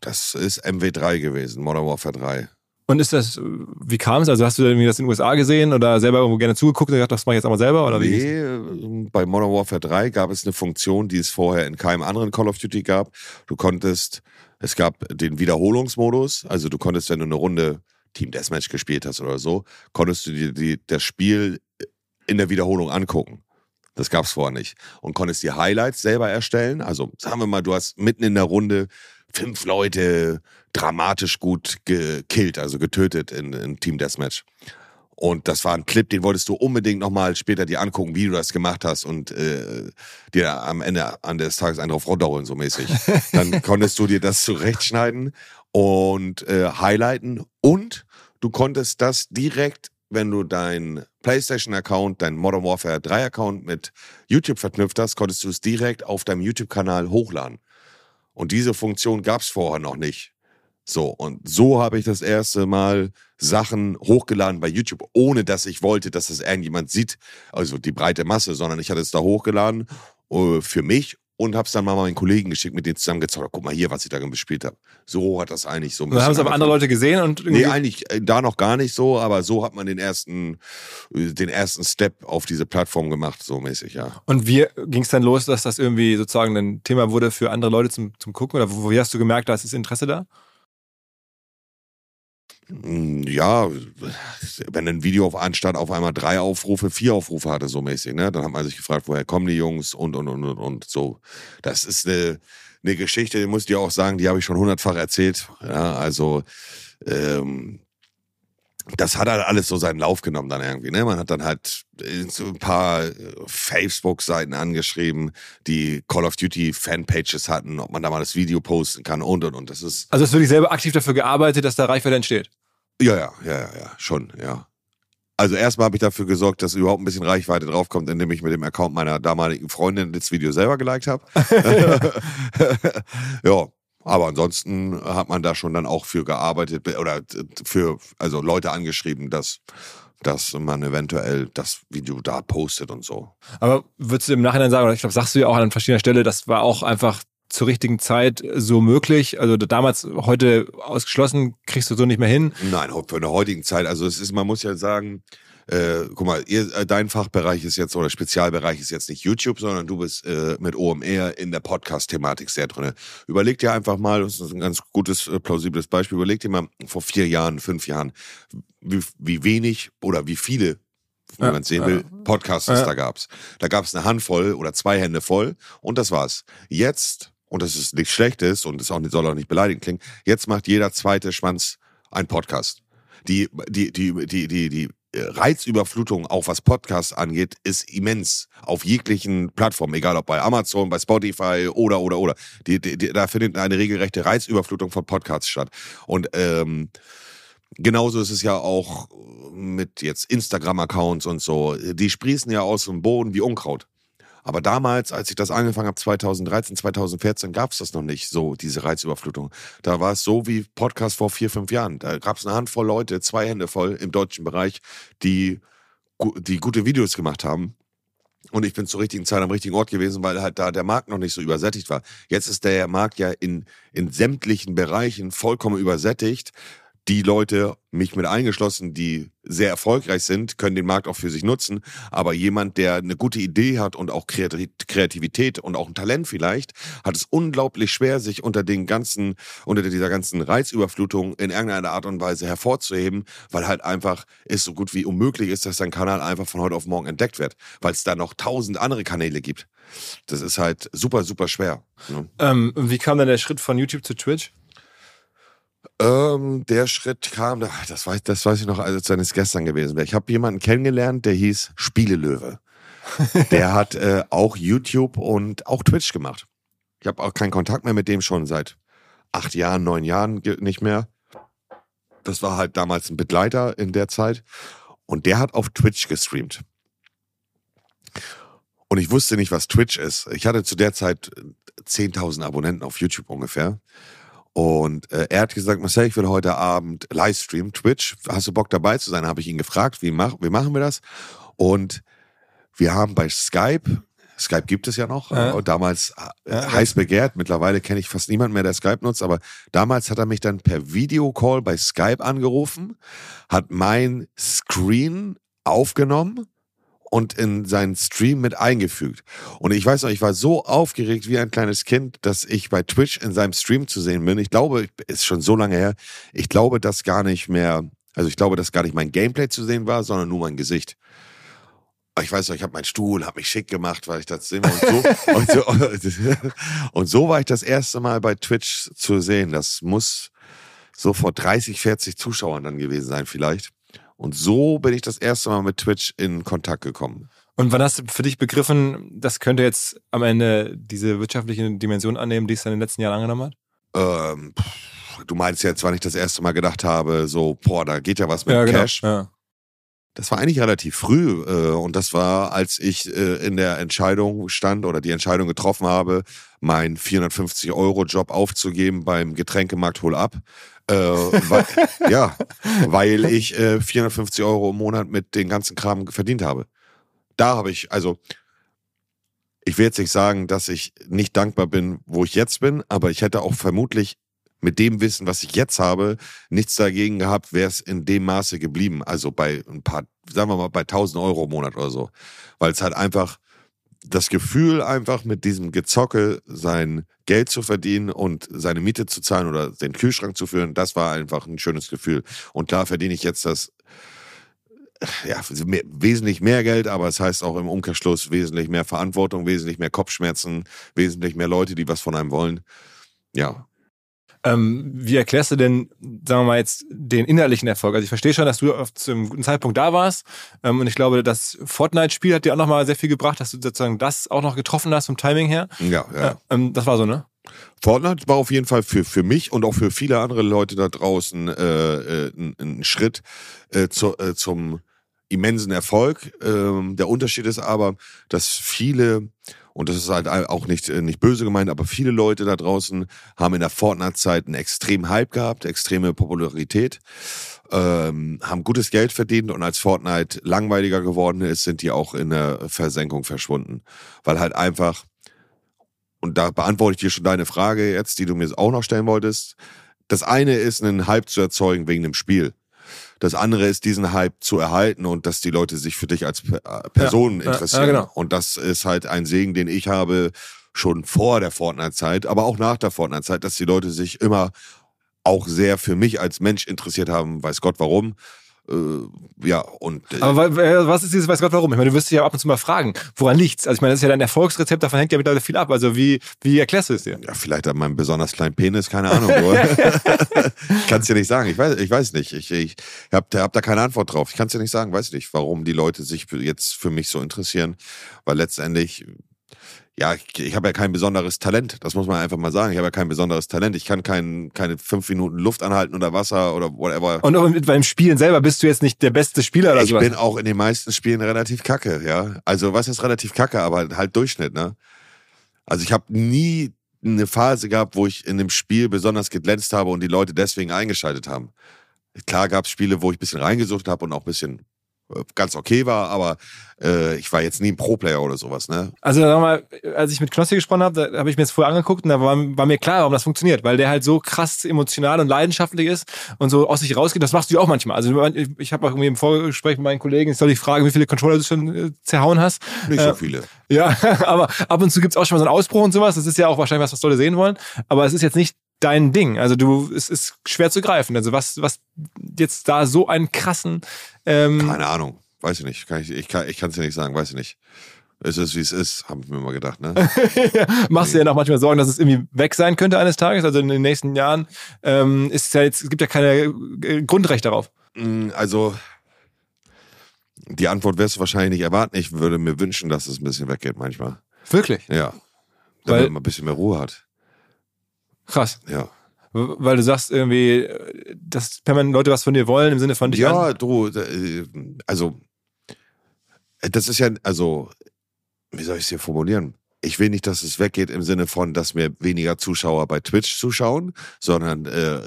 Das ist M W drei gewesen, Modern Warfare drei. Und ist das, wie kam es? Also hast du irgendwie das in den U S A gesehen oder selber irgendwo gerne zugeguckt und gedacht, das mache ich jetzt einmal selber? Oder wie? Nee, bei Modern Warfare drei gab es eine Funktion, die es vorher in keinem anderen Call of Duty gab. Du konntest, es gab den Wiederholungsmodus, also du konntest, wenn du eine Runde Team Deathmatch gespielt hast oder so, konntest du dir die, das Spiel in der Wiederholung angucken. Das gab es vorher nicht. Und konntest die Highlights selber erstellen. Also sagen wir mal, du hast mitten in der Runde fünf Leute dramatisch gut gekillt, also getötet in, in Team Deathmatch. Und das war ein Clip, den wolltest du unbedingt nochmal später dir angucken, wie du das gemacht hast und äh, dir am Ende an des Tages einen drauf runterholen, so mäßig. Dann konntest du dir das zurechtschneiden und äh, highlighten und du konntest das direkt, wenn du deinen PlayStation-Account, deinen Modern Warfare drei Account mit YouTube verknüpft hast, konntest du es direkt auf deinem YouTube-Kanal hochladen. Und diese Funktion gab es vorher noch nicht. So, und so habe ich das erste Mal Sachen hochgeladen bei YouTube, ohne dass ich wollte, dass das irgendjemand sieht, also die breite Masse, sondern ich hatte es da hochgeladen äh, für mich und habe es dann mal meinen Kollegen geschickt, mit denen zusammengezockt. Guck mal hier, was ich da gespielt habe. So hat das eigentlich so ein bisschen... Dann haben es aber andere Leute gesehen und... Nee, eigentlich äh, da noch gar nicht so, aber so hat man den ersten, äh, den ersten Step auf diese Plattform gemacht, so mäßig, ja. Und wie ging es dann los, dass das irgendwie sozusagen ein Thema wurde für andere Leute zum, zum Gucken? Oder wie hast du gemerkt, da ist das Interesse da? Ja, wenn ein Video auf anstatt auf einmal drei Aufrufe, vier Aufrufe hatte, so mäßig, ne? Dann hat man sich gefragt, woher kommen die Jungs und, und, und, und, und so. Das ist eine, eine Geschichte, die muss ich dir auch sagen, die habe ich schon hundertfach erzählt. Ja, also, ähm, das hat halt alles so seinen Lauf genommen dann irgendwie, ne? Man hat dann halt so ein paar Facebook-Seiten angeschrieben, die Call of Duty Fanpages hatten, ob man da mal das Video posten kann und und und. Das ist also hast du dich selber aktiv dafür gearbeitet, dass da Reichweite entsteht? Ja, ja, ja, ja, ja, schon, ja. Also erstmal habe ich dafür gesorgt, dass überhaupt ein bisschen Reichweite draufkommt, indem ich mit dem Account meiner damaligen Freundin das Video selber geliked habe. Ja. Aber ansonsten hat man da schon dann auch für gearbeitet oder für also Leute angeschrieben, dass, dass man eventuell das Video da postet und so. Aber würdest du im Nachhinein sagen, oder ich glaube, sagst du ja auch an verschiedener Stelle, das war auch einfach zur richtigen Zeit so möglich? Also damals, heute ausgeschlossen, kriegst du so nicht mehr hin? Nein, für eine heutigen Zeit. Also es ist, man muss ja sagen... Äh, guck mal, ihr, dein Fachbereich ist jetzt, oder Spezialbereich ist jetzt nicht YouTube, sondern du bist äh, mit O M R in der Podcast-Thematik sehr drin. Überleg dir einfach mal, das ist ein ganz gutes, äh, plausibles Beispiel, überleg dir mal vor vier Jahren, fünf Jahren, wie, wie wenig oder wie viele, wenn ja, man es sehen ja. will, Podcasts ja. da gab's. Da gab's eine Handvoll oder zwei Hände voll und das war's. Jetzt, und das ist nichts Schlechtes und das auch nicht, soll auch nicht beleidigend klingen, jetzt macht jeder zweite Schwanz einen Podcast. Die, die, die, die, die, die Reizüberflutung, auch was Podcasts angeht, ist immens. Auf jeglichen Plattformen, egal ob bei Amazon, bei Spotify oder, oder, oder. Die, die, die, da findet eine regelrechte Reizüberflutung von Podcasts statt. Und ähm, genauso ist es ja auch mit jetzt Instagram-Accounts und so. Die sprießen ja aus dem Boden wie Unkraut. Aber damals, als ich das angefangen habe, zweitausenddreizehn, zweitausendvierzehn, gab es das noch nicht, so diese Reizüberflutung. Da war es so wie Podcast vor vier, fünf Jahren. Da gab es eine Handvoll Leute, zwei Hände voll im deutschen Bereich, die, die gute Videos gemacht haben. Und ich bin zur richtigen Zeit am richtigen Ort gewesen, weil halt da der Markt noch nicht so übersättigt war. Jetzt ist der Markt ja in, in sämtlichen Bereichen vollkommen übersättigt. Die Leute, mich mit eingeschlossen, die sehr erfolgreich sind, können den Markt auch für sich nutzen. Aber jemand, der eine gute Idee hat und auch Kreativität und auch ein Talent vielleicht, hat es unglaublich schwer, sich unter den ganzen, unter dieser ganzen Reizüberflutung in irgendeiner Art und Weise hervorzuheben, weil halt einfach es so gut wie unmöglich ist, dass dein Kanal einfach von heute auf morgen entdeckt wird, weil es da noch tausend andere Kanäle gibt. Das ist halt super, super schwer. Ne? Ähm, wie kam dann der Schritt von YouTube zu Twitch? Ähm, der Schritt kam, das weiß, das weiß ich noch, als es gestern gewesen wäre. Ich habe jemanden kennengelernt, der hieß Spielelöwe. Der hat äh, auch YouTube und auch Twitch gemacht. Ich habe auch keinen Kontakt mehr mit dem schon seit acht Jahren, neun Jahren nicht mehr. Das war halt damals ein Begleiter in der Zeit. Und der hat auf Twitch gestreamt. Und ich wusste nicht, was Twitch ist. Ich hatte zu der Zeit zehntausend Abonnenten auf YouTube ungefähr. Und äh, er hat gesagt, Marcel, ich will heute Abend Livestream, Twitch, hast du Bock dabei zu sein? Habe ich ihn gefragt, wie, mach, wie machen wir das? Und wir haben bei Skype, Skype gibt es ja noch, ja. Äh, damals äh, ja, heiß begehrt, mittlerweile kenne ich fast niemanden mehr, der Skype nutzt, aber damals hat er mich dann per Videocall bei Skype angerufen, hat mein Screen aufgenommen und in seinen Stream mit eingefügt. Und ich weiß noch, ich war so aufgeregt wie ein kleines Kind, dass ich bei Twitch in seinem Stream zu sehen bin. Ich glaube, ist schon so lange her, ich glaube, dass gar nicht mehr, also ich glaube, dass gar nicht mein Gameplay zu sehen war, sondern nur mein Gesicht. Ich weiß noch, ich habe meinen Stuhl, habe mich schick gemacht, weil ich das sehe. Und so, und, so, und so war ich das erste Mal bei Twitch zu sehen. Das muss so vor dreißig, vierzig Zuschauern dann gewesen sein vielleicht. Und so bin ich das erste Mal mit Twitch in Kontakt gekommen. Und wann hast du für dich begriffen, das könnte jetzt am Ende diese wirtschaftliche Dimension annehmen, die es dann in den letzten Jahren angenommen hat? Ähm, du meinst jetzt, wann ich das erste Mal gedacht habe, so, boah, da geht ja was mit ja, Cash. Genau, ja. Das war eigentlich relativ früh äh, und das war, als ich äh, in der Entscheidung stand oder die Entscheidung getroffen habe, meinen vierhundertfünfzig-Euro-Job aufzugeben beim Getränkemarkt Hol ab. äh, weil, ja, weil ich äh, vierhundertfünfzig Euro im Monat mit den ganzen Kram verdient habe. Da habe ich, also ich will jetzt nicht sagen, dass ich nicht dankbar bin, wo ich jetzt bin, aber ich hätte auch vermutlich mit dem Wissen, was ich jetzt habe, nichts dagegen gehabt, wäre es in dem Maße geblieben. Also bei ein paar, sagen wir mal, bei tausend Euro im Monat oder so. Weil es halt einfach das Gefühl, einfach mit diesem Gezocke sein Geld zu verdienen und seine Miete zu zahlen oder den Kühlschrank zu führen, das war einfach ein schönes Gefühl. Und klar verdiene ich jetzt das, ja, mehr, wesentlich mehr Geld, aber es heißt auch im Umkehrschluss wesentlich mehr Verantwortung, wesentlich mehr Kopfschmerzen, wesentlich mehr Leute, die was von einem wollen. Ja. Ähm, wie erklärst du denn, sagen wir mal jetzt, den inhaltlichen Erfolg? Also ich verstehe schon, dass du auf zum guten Zeitpunkt da warst ähm, und ich glaube, das Fortnite-Spiel hat dir auch nochmal sehr viel gebracht, dass du sozusagen das auch noch getroffen hast vom Timing her. Ja, ja. Ähm, das war so, ne? Fortnite war auf jeden Fall für, für mich und auch für viele andere Leute da draußen äh, äh, ein, ein Schritt äh, zu, äh, zum immensen Erfolg. Ähm, der Unterschied ist aber, dass viele, und das ist halt auch nicht, nicht böse gemeint, aber viele Leute da draußen haben in der Fortnite-Zeit einen extremen Hype gehabt, extreme Popularität, ähm, haben gutes Geld verdient und als Fortnite langweiliger geworden ist, sind die auch in der Versenkung verschwunden. Weil halt einfach, und da beantworte ich dir schon deine Frage jetzt, die du mir auch noch stellen wolltest, das eine ist, einen Hype zu erzeugen wegen dem Spiel. Das andere ist, diesen Hype zu erhalten und dass die Leute sich für dich als Person ja, interessieren. Ja, ja, genau. Und das ist halt ein Segen, den ich habe, schon vor der Fortnite-Zeit, aber auch nach der Fortnite-Zeit, dass die Leute sich immer auch sehr für mich als Mensch interessiert haben, weiß Gott warum. Äh, ja, und. Äh, aber was ist dieses weiß Gott warum? Ich meine, du wirst dich ja ab und zu mal fragen, woran liegt's? Also ich meine, das ist ja dein Erfolgsrezept, davon hängt ja mittlerweile viel ab. Also wie, wie erklärst du es dir? Ja, vielleicht an meinem besonders kleinen Penis, keine Ahnung. Ich kann es dir nicht sagen. Ich weiß, ich weiß nicht. Ich, ich habe hab da keine Antwort drauf. Ich kann es dir nicht sagen, weiß nicht, warum die Leute sich jetzt für mich so interessieren. Weil letztendlich, ja, ich, ich habe ja kein besonderes Talent. Das muss man einfach mal sagen. Ich habe ja kein besonderes Talent. Ich kann kein, keine fünf Minuten Luft anhalten unter Wasser oder whatever. Und auch mit, beim Spielen selber bist du jetzt nicht der beste Spieler oder so. Ich sowas. bin auch in den meisten Spielen relativ kacke, ja. Also was ist relativ kacke, aber halt Durchschnitt, ne? Also ich habe nie eine Phase gehabt, wo ich in einem Spiel besonders geglänzt habe und die Leute deswegen eingeschaltet haben. Klar gab es Spiele, wo ich ein bisschen reingesucht habe und auch ein bisschen ganz okay war, aber äh, ich war jetzt nie ein Pro-Player oder sowas, ne? Also nochmal, als ich mit Knossi gesprochen habe, da habe ich mir das vorher angeguckt und da war, war mir klar, warum das funktioniert, weil der halt so krass emotional und leidenschaftlich ist und so aus sich rausgeht. Das machst du ja auch manchmal. Also ich, ich habe auch irgendwie im Vorgespräch mit meinen Kollegen, ich soll dich fragen, wie viele Controller du schon äh, zerhauen hast. Nicht äh, so viele. Ja, aber ab und zu gibt es auch schon mal so einen Ausbruch und sowas. Das ist ja auch wahrscheinlich was, was Leute sehen wollen, aber es ist jetzt nicht dein Ding. Also du, es ist schwer zu greifen. Also was, was jetzt da so einen krassen... Ähm Keine Ahnung. Weiß ich nicht. Kann ich ich kann es dir ja nicht sagen. Weiß ich nicht. Es ist, wie es ist. Haben wir mir mal gedacht, ne? ja. Machst du ja noch manchmal Sorgen, dass es irgendwie weg sein könnte eines Tages? Also in den nächsten Jahren ähm, ist ja jetzt, es gibt ja keine Grundrechte darauf. Also die Antwort wirst du wahrscheinlich nicht erwarten. Ich würde mir wünschen, dass es ein bisschen weggeht manchmal. Wirklich? Ja. Damit man ein bisschen mehr Ruhe hat. Krass. Ja. Weil du sagst irgendwie, dass permanent Leute was von dir wollen, im Sinne von dich. Ja, du, also, das ist ja, also, wie soll ich es hier formulieren? Ich will nicht, dass es weggeht im Sinne von, dass mir weniger Zuschauer bei Twitch zuschauen, sondern äh,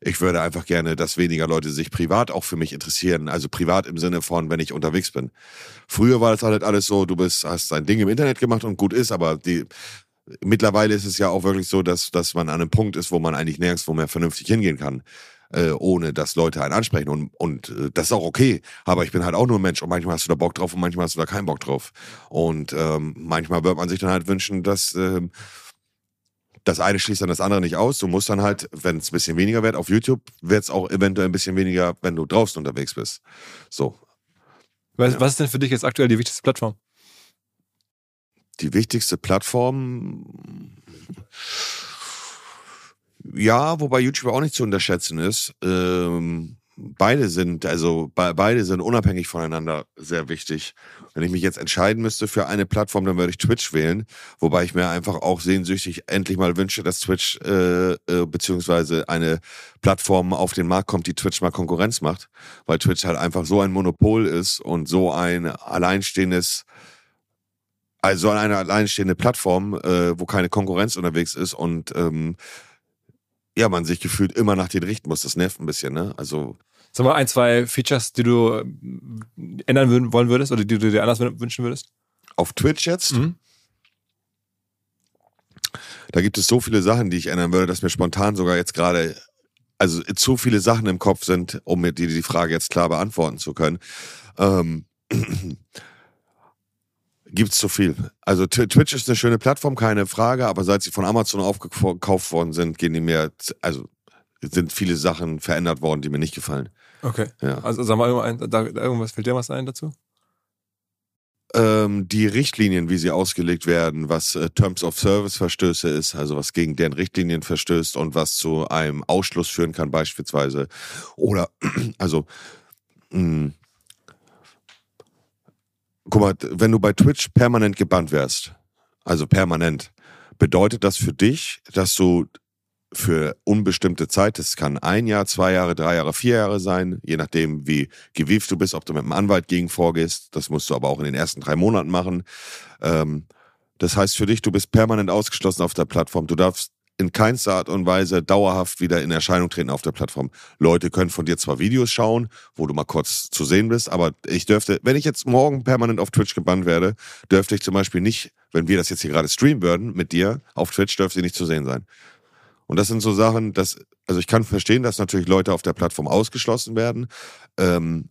ich würde einfach gerne, dass weniger Leute sich privat auch für mich interessieren. Also privat im Sinne von, wenn ich unterwegs bin. Früher war das halt alles so, du bist, hast dein Ding im Internet gemacht und gut ist, aber die... Mittlerweile ist es ja auch wirklich so, dass, dass man an einem Punkt ist, wo man eigentlich nirgendwo mehr vernünftig hingehen kann, äh, ohne dass Leute einen ansprechen. Und, und äh, das ist auch okay, aber ich bin halt auch nur ein Mensch und manchmal hast du da Bock drauf und manchmal hast du da keinen Bock drauf. Und ähm, manchmal wird man sich dann halt wünschen, dass äh, das eine schließt dann das andere nicht aus. Du musst dann halt, wenn es ein bisschen weniger wird, auf YouTube wird es auch eventuell ein bisschen weniger, wenn du draußen unterwegs bist. So. Was, ja. was ist denn für dich jetzt aktuell die wichtigste Plattform? Die wichtigste Plattform, ja, wobei YouTube auch nicht zu unterschätzen ist. Ähm, beide sind, also be- beide sind unabhängig voneinander sehr wichtig. Wenn ich mich jetzt entscheiden müsste für eine Plattform, dann würde ich Twitch wählen, wobei ich mir einfach auch sehnsüchtig endlich mal wünsche, dass Twitch äh, äh, beziehungsweise eine Plattform auf den Markt kommt, die Twitch mal Konkurrenz macht, weil Twitch halt einfach so ein Monopol ist und so ein alleinstehendes Also eine alleinstehende Plattform, äh, wo keine Konkurrenz unterwegs ist und ähm, ja, man sich gefühlt immer nach denen richten muss. Das nervt ein bisschen, ne? Also sag mal ein, zwei Features, die du ändern würden, wollen würdest oder die du dir anders wünschen würdest? Auf Twitch jetzt? Mhm. Da gibt es so viele Sachen, die ich ändern würde, dass mir spontan sogar jetzt gerade, also zu viele Sachen im Kopf sind, um mir die, die Frage jetzt klar beantworten zu können. Ähm... Gibt's zu viel. Also Twitch ist eine schöne Plattform, keine Frage, aber seit sie von Amazon aufgekauft worden sind, gehen die mir, also sind viele Sachen verändert worden, die mir nicht gefallen. Okay. Ja. Also sag mal, irgendwas fällt dir was ein dazu? Ähm, die Richtlinien, wie sie ausgelegt werden, was äh, Terms of Service Verstöße ist, also was gegen deren Richtlinien verstößt und was zu einem Ausschluss führen kann beispielsweise. Oder, also, mh, guck mal, wenn du bei Twitch permanent gebannt wärst, also permanent, bedeutet das für dich, dass du für unbestimmte Zeit, das kann ein Jahr, zwei Jahre, drei Jahre, vier Jahre sein, je nachdem wie gewieft du bist, ob du mit einem Anwalt gegen vorgehst, das musst du aber auch in den ersten drei Monaten machen. Ähm, das heißt für dich, du bist permanent ausgeschlossen auf der Plattform, du darfst in keinster Art und Weise dauerhaft wieder in Erscheinung treten auf der Plattform. Leute können von dir zwar Videos schauen, wo du mal kurz zu sehen bist, aber ich dürfte, wenn ich jetzt morgen permanent auf Twitch gebannt werde, dürfte ich zum Beispiel nicht, wenn wir das jetzt hier gerade streamen würden mit dir, auf Twitch dürfte ich nicht zu sehen sein. Und das sind so Sachen, dass, also ich kann verstehen, dass natürlich Leute auf der Plattform ausgeschlossen werden, ähm,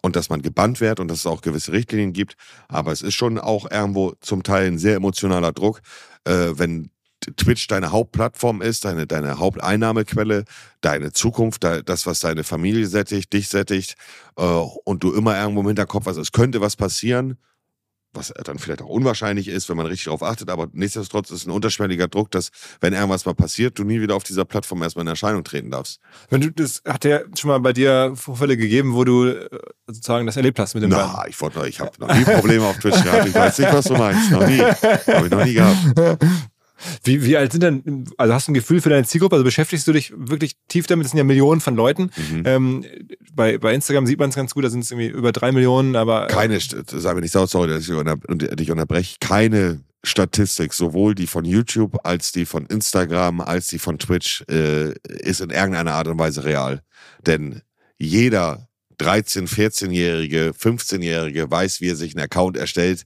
und dass man gebannt wird und dass es auch gewisse Richtlinien gibt, aber es ist schon auch irgendwo zum Teil ein sehr emotionaler Druck, äh, wenn Twitch deine Hauptplattform ist, deine, deine Haupteinnahmequelle, deine Zukunft, das, was deine Familie sättigt, dich sättigt äh, und du immer irgendwo im Hinterkopf, also es könnte was passieren, was dann vielleicht auch unwahrscheinlich ist, wenn man richtig darauf achtet, aber nichtsdestotrotz ist ein unterschwelliger Druck, dass, wenn irgendwas mal passiert, du nie wieder auf dieser Plattform erstmal in Erscheinung treten darfst. Wenn du, das hat ja schon mal bei dir Vorfälle gegeben, wo du sozusagen das erlebt hast mit dem Na, beiden. ich wollte, ich habe noch nie Probleme auf Twitch gehabt, ich weiß nicht, was du meinst, noch nie, habe ich noch nie gehabt. Wie, wie alt sind denn, also hast du ein Gefühl für deine Zielgruppe, also beschäftigst du dich wirklich tief damit, das sind ja Millionen von Leuten, mhm. ähm, bei, bei Instagram sieht man es ganz gut, da sind es irgendwie über drei Millionen, aber... Keine, sei mir nicht sauer, sorry, dass ich unter, dich unterbreche, keine Statistik, sowohl die von YouTube, als die von Instagram, als die von Twitch, äh, ist in irgendeiner Art und Weise real, denn jeder, dreizehn-, vierzehn-Jährige, fünfzehn-Jährige weiß, wie er sich einen Account erstellt,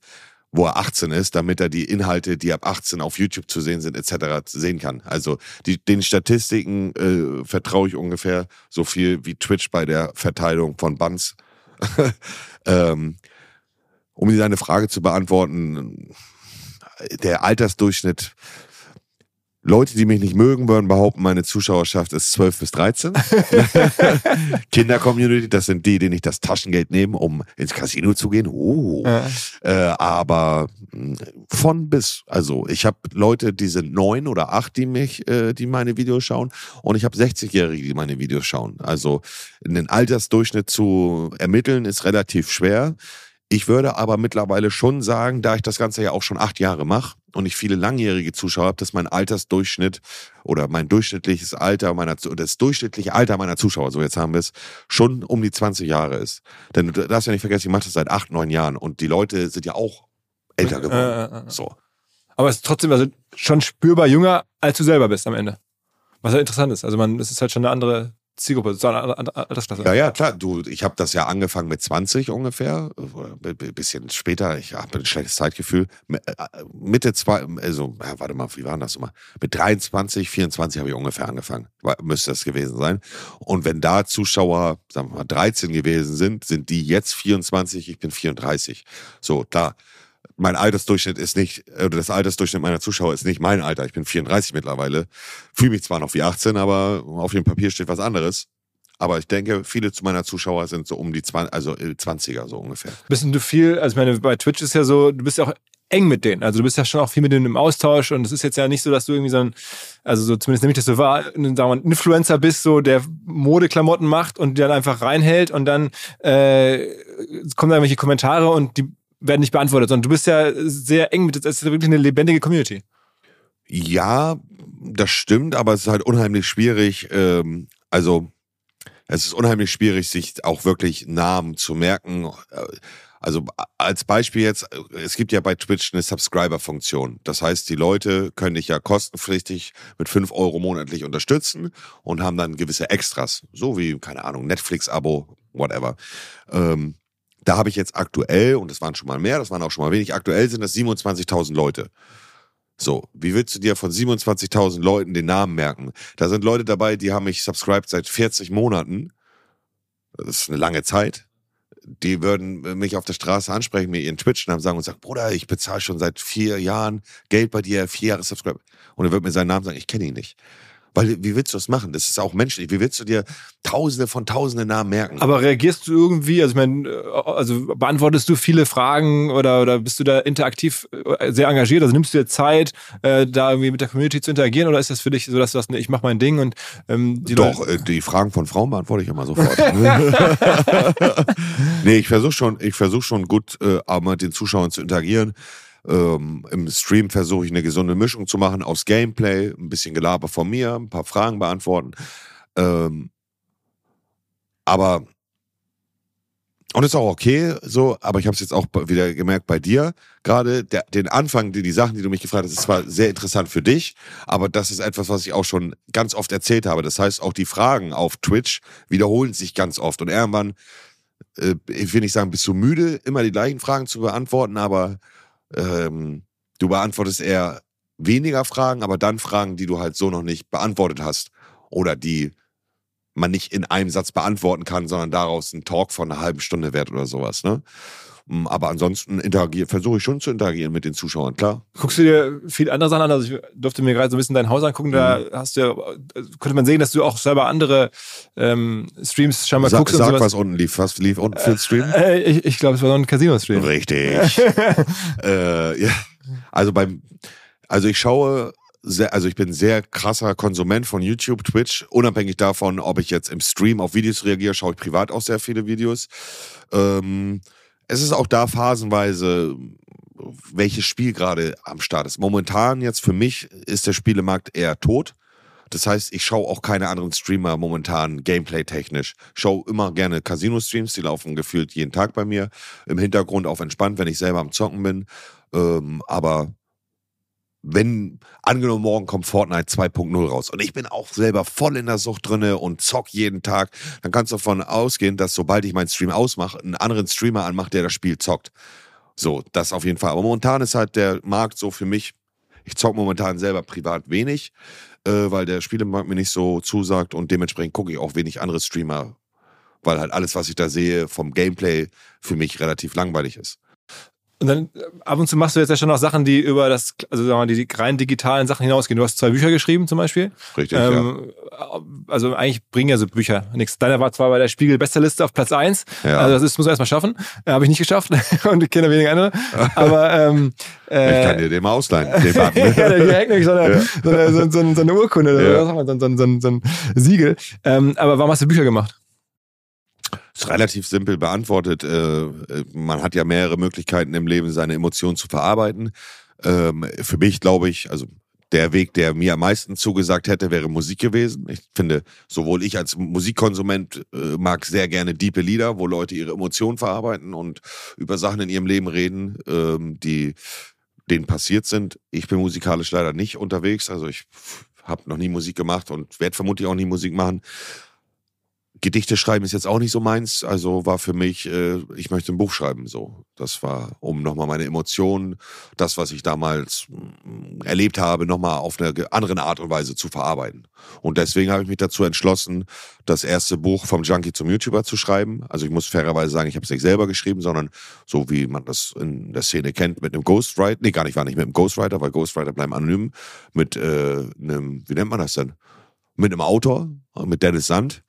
wo er achtzehn ist, damit er die Inhalte, die ab achtzehn auf YouTube zu sehen sind, et cetera sehen kann. Also die, den Statistiken äh, vertraue ich ungefähr so viel wie Twitch bei der Verteilung von Bans. ähm, um deine Frage zu beantworten, der Altersdurchschnitt, Leute, die mich nicht mögen, würden behaupten, meine Zuschauerschaft ist zwölf bis dreizehn. Kinder-Community, das sind die, denen ich das Taschengeld nehme, um ins Casino zu gehen. Oh. Ja. Äh, aber von bis, also ich habe Leute, die sind neun oder acht, die mich, äh, die meine Videos schauen, und ich habe sechzigjährige, die meine Videos schauen. Also einen Altersdurchschnitt zu ermitteln ist relativ schwer. Ich würde aber mittlerweile schon sagen, da ich das Ganze ja auch schon acht Jahre mache und ich viele langjährige Zuschauer habe, dass mein Altersdurchschnitt oder mein durchschnittliches Alter meiner, das durchschnittliche Alter meiner Zuschauer, so jetzt haben wir es, schon um die zwanzig Jahre ist. Denn du darfst ja nicht vergessen, ich mache das seit acht, neun Jahren und die Leute sind ja auch älter geworden. Äh, äh, äh. So. Aber es ist trotzdem also schon spürbar jünger, als du selber bist am Ende. Was halt interessant ist. Also man, es ist halt schon eine andere Zielgruppe, so eine Altersklasse. Ja, ja, klar. Du, ich habe das ja angefangen mit zwanzig ungefähr, ein bisschen später. Ich habe ein schlechtes Zeitgefühl. Mitte zwei, also, ja, warte mal, wie war das immer? Mit dreiundzwanzig, vierundzwanzig habe ich ungefähr angefangen. Müsste das gewesen sein. Und wenn da Zuschauer, sagen wir mal, dreizehn gewesen sind, sind die jetzt vierundzwanzig, ich bin vierunddreißig. So, klar. Mein Altersdurchschnitt ist nicht, oder das Altersdurchschnitt meiner Zuschauer ist nicht mein Alter. Ich bin vierunddreißig mittlerweile. Fühle mich zwar noch wie achtzehn, aber auf dem Papier steht was anderes. Aber ich denke, viele meiner Zuschauer sind so um die zwanzig, also zwanziger so ungefähr. Bist du viel, also ich meine, bei Twitch ist ja so, du bist ja auch eng mit denen. Also du bist ja schon auch viel mit denen im Austausch und es ist jetzt ja nicht so, dass du irgendwie so ein, also so zumindest nämlich, dass du war, sagen wir mal, ein Influencer bist, so der Modeklamotten macht und die dann einfach reinhält und dann äh, kommen da irgendwelche Kommentare und die werden nicht beantwortet, sondern du bist ja sehr eng mit, es ist wirklich eine lebendige Community. Ja, das stimmt, aber es ist halt unheimlich schwierig, ähm, also es ist unheimlich schwierig, sich auch wirklich Namen zu merken. Also als Beispiel jetzt, es gibt ja bei Twitch eine Subscriber-Funktion. Das heißt, die Leute können dich ja kostenpflichtig mit fünf Euro monatlich unterstützen und haben dann gewisse Extras, so wie, keine Ahnung, Netflix-Abo, whatever. Ähm, Da habe ich jetzt aktuell, und das waren schon mal mehr, das waren auch schon mal wenig, aktuell sind das siebenundzwanzigtausend Leute. So, wie willst du dir von siebenundzwanzigtausend Leuten den Namen merken? Da sind Leute dabei, die haben mich subscribed seit vierzig Monaten. Das ist eine lange Zeit. Die würden mich auf der Straße ansprechen, mir ihren Twitch-Namen sagen und sagen, Bruder, ich bezahle schon seit vier Jahren Geld bei dir, vier Jahre subscribed. Und er wird mir seinen Namen sagen, ich kenne ihn nicht. Weil, wie willst du das machen? Das ist auch menschlich. Wie willst du dir Tausende von Tausenden Namen merken? Aber reagierst du irgendwie, also ich meine, also beantwortest du viele Fragen oder, oder bist du da interaktiv sehr engagiert? Also nimmst du dir Zeit, äh, da irgendwie mit der Community zu interagieren? Oder ist das für dich so, dass du sagst, ich mache mein Ding und ähm, die Doch, Leute... äh, die Fragen von Frauen beantworte ich immer sofort. Nee, ich versuche schon, ich versuch schon gut äh, mit den Zuschauern zu interagieren. Ähm, im Stream versuche ich eine gesunde Mischung zu machen aus Gameplay, ein bisschen Gelaber von mir, ein paar Fragen beantworten. Ähm, aber und ist auch okay, so, aber ich habe es jetzt auch wieder gemerkt bei dir, gerade den Anfang, die, die Sachen, die du mich gefragt hast, ist zwar sehr interessant für dich, aber das ist etwas, was ich auch schon ganz oft erzählt habe. Das heißt, auch die Fragen auf Twitch wiederholen sich ganz oft und irgendwann, äh, ich will nicht sagen, bist du müde, immer die gleichen Fragen zu beantworten, aber Ähm, du beantwortest eher weniger Fragen, aber dann Fragen, die du halt so noch nicht beantwortet hast oder die man nicht in einem Satz beantworten kann, sondern daraus ein Talk von einer halben Stunde wert oder sowas, ne? Aber ansonsten versuche ich schon zu interagieren mit den Zuschauern, klar. Guckst du dir viel andere Sachen an? Also ich durfte mir gerade so ein bisschen dein Haus angucken, da mhm. hast du ja, konnte man sehen, dass du auch selber andere ähm, Streams scheinbar Sa guckst. Sag, und sowas. Was unten lief, was lief unten für ein Stream? Äh, ich ich glaube, es war so ein Casino-Stream. Richtig. äh, ja. Also beim, also ich schaue... Sehr, also ich bin sehr krasser Konsument von YouTube, Twitch, unabhängig davon, ob ich jetzt im Stream auf Videos reagiere, schaue ich privat auch sehr viele Videos. Ähm, es ist auch da phasenweise, welches Spiel gerade am Start ist. Momentan jetzt für mich ist der Spielemarkt eher tot. Das heißt, ich schaue auch keine anderen Streamer momentan Gameplay-technisch. Ich schaue immer gerne Casino-Streams, die laufen gefühlt jeden Tag bei mir. Im Hintergrund auf entspannt, wenn ich selber am Zocken bin. Ähm, aber wenn, angenommen, morgen kommt Fortnite zwei punkt null raus und ich bin auch selber voll in der Sucht drinne und zock jeden Tag, dann kannst du davon ausgehen, dass sobald ich meinen Stream ausmache, einen anderen Streamer anmacht, der das Spiel zockt. So, das auf jeden Fall. Aber momentan ist halt der Markt so für mich, ich zocke momentan selber privat wenig, äh, weil der Spielemarkt mir nicht so zusagt und dementsprechend gucke ich auch wenig andere Streamer, weil halt alles, was ich da sehe, vom Gameplay für mich relativ langweilig ist. Und dann ab und zu machst du jetzt ja schon noch Sachen, die über das, also sagen wir mal, die rein digitalen Sachen hinausgehen. Du hast zwei Bücher geschrieben zum Beispiel. Richtig, ähm, ja. Also eigentlich bringen ja so Bücher nichts. Deiner war zwar bei der Spiegel-Bestseliste auf Platz eins. Ja. Also das ist, muss man erstmal schaffen. Äh, Habe ich nicht geschafft und ich kenne weniger andere. Aber ähm, äh, ich kann dir den mal ausleihen. Den ja, der hängt nämlich so eine, ja. so, eine, so, eine, so eine Urkunde, ja. so, so, so, so, so ein Siegel. Ähm, aber warum hast du Bücher gemacht? Ist relativ simpel beantwortet. Äh, man hat ja mehrere Möglichkeiten im Leben, seine Emotionen zu verarbeiten. Ähm, für mich glaube ich, also der Weg, der mir am meisten zugesagt hätte, wäre Musik gewesen. Ich finde, sowohl ich als Musikkonsument äh, mag sehr gerne diepe Lieder, wo Leute ihre Emotionen verarbeiten und über Sachen in ihrem Leben reden, ähm, die denen passiert sind. Ich bin musikalisch leider nicht unterwegs, also ich habe noch nie Musik gemacht und werde vermutlich auch nie Musik machen. Gedichte schreiben ist jetzt auch nicht so meins, also war für mich, äh, ich möchte ein Buch schreiben, so. Das war, um nochmal meine Emotionen, das, was ich damals mh, erlebt habe, nochmal auf eine andere Art und Weise zu verarbeiten. Und deswegen habe ich mich dazu entschlossen, das erste Buch vom Junkie zum YouTuber zu schreiben. Also ich muss fairerweise sagen, ich habe es nicht selber geschrieben, sondern so wie man das in der Szene kennt, mit einem Ghostwriter, nee, gar nicht, war nicht mit einem Ghostwriter, weil Ghostwriter bleiben anonym, mit äh, einem, wie nennt man das denn? Mit einem Autor, mit Dennis Sand.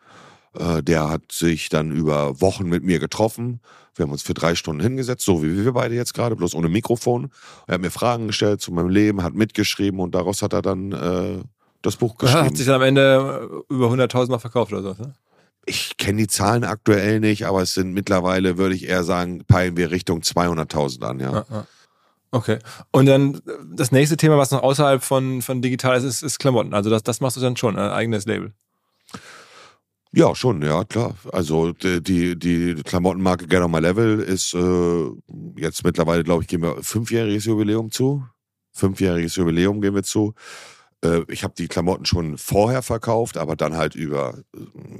Der hat sich dann über Wochen mit mir getroffen. Wir haben uns für drei Stunden hingesetzt, so wie wir beide jetzt gerade, bloß ohne Mikrofon. Er hat mir Fragen gestellt zu meinem Leben, hat mitgeschrieben und daraus hat er dann äh, das Buch geschrieben. Hat sich dann am Ende über hunderttausend Mal verkauft oder so, ne? Ich kenne die Zahlen aktuell nicht, aber es sind mittlerweile, würde ich eher sagen, peilen wir Richtung zweihunderttausend an, ja. Ah, ah. Okay. Und dann das nächste Thema, was noch außerhalb von, von digital ist, ist, ist Klamotten. Also das, das machst du dann schon, ein eigenes Label. Ja, schon, ja, klar. Also die, die Klamottenmarke Get On My Level ist äh, jetzt mittlerweile, glaube ich, gehen wir fünfjähriges Jubiläum zu. Fünfjähriges Jubiläum gehen wir zu. Äh, ich habe die Klamotten schon vorher verkauft, aber dann halt über,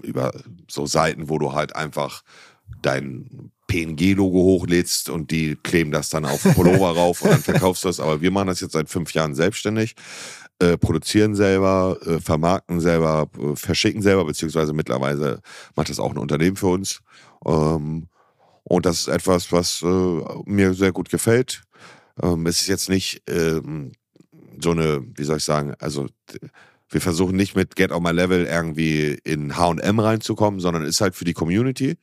über so Seiten, wo du halt einfach dein P N G-Logo hochlädst und die kleben das dann auf Pullover rauf und dann verkaufst du das. Aber wir machen das jetzt seit fünf Jahren selbstständig. Äh, produzieren selber, äh, vermarkten selber, äh, verschicken selber, beziehungsweise mittlerweile macht das auch ein Unternehmen für uns. Ähm, und das ist etwas, was äh, mir sehr gut gefällt. Ähm, es ist jetzt nicht ähm, so eine, wie soll ich sagen, also wir versuchen nicht mit Get On My Level irgendwie in H und M reinzukommen, sondern ist halt für die Community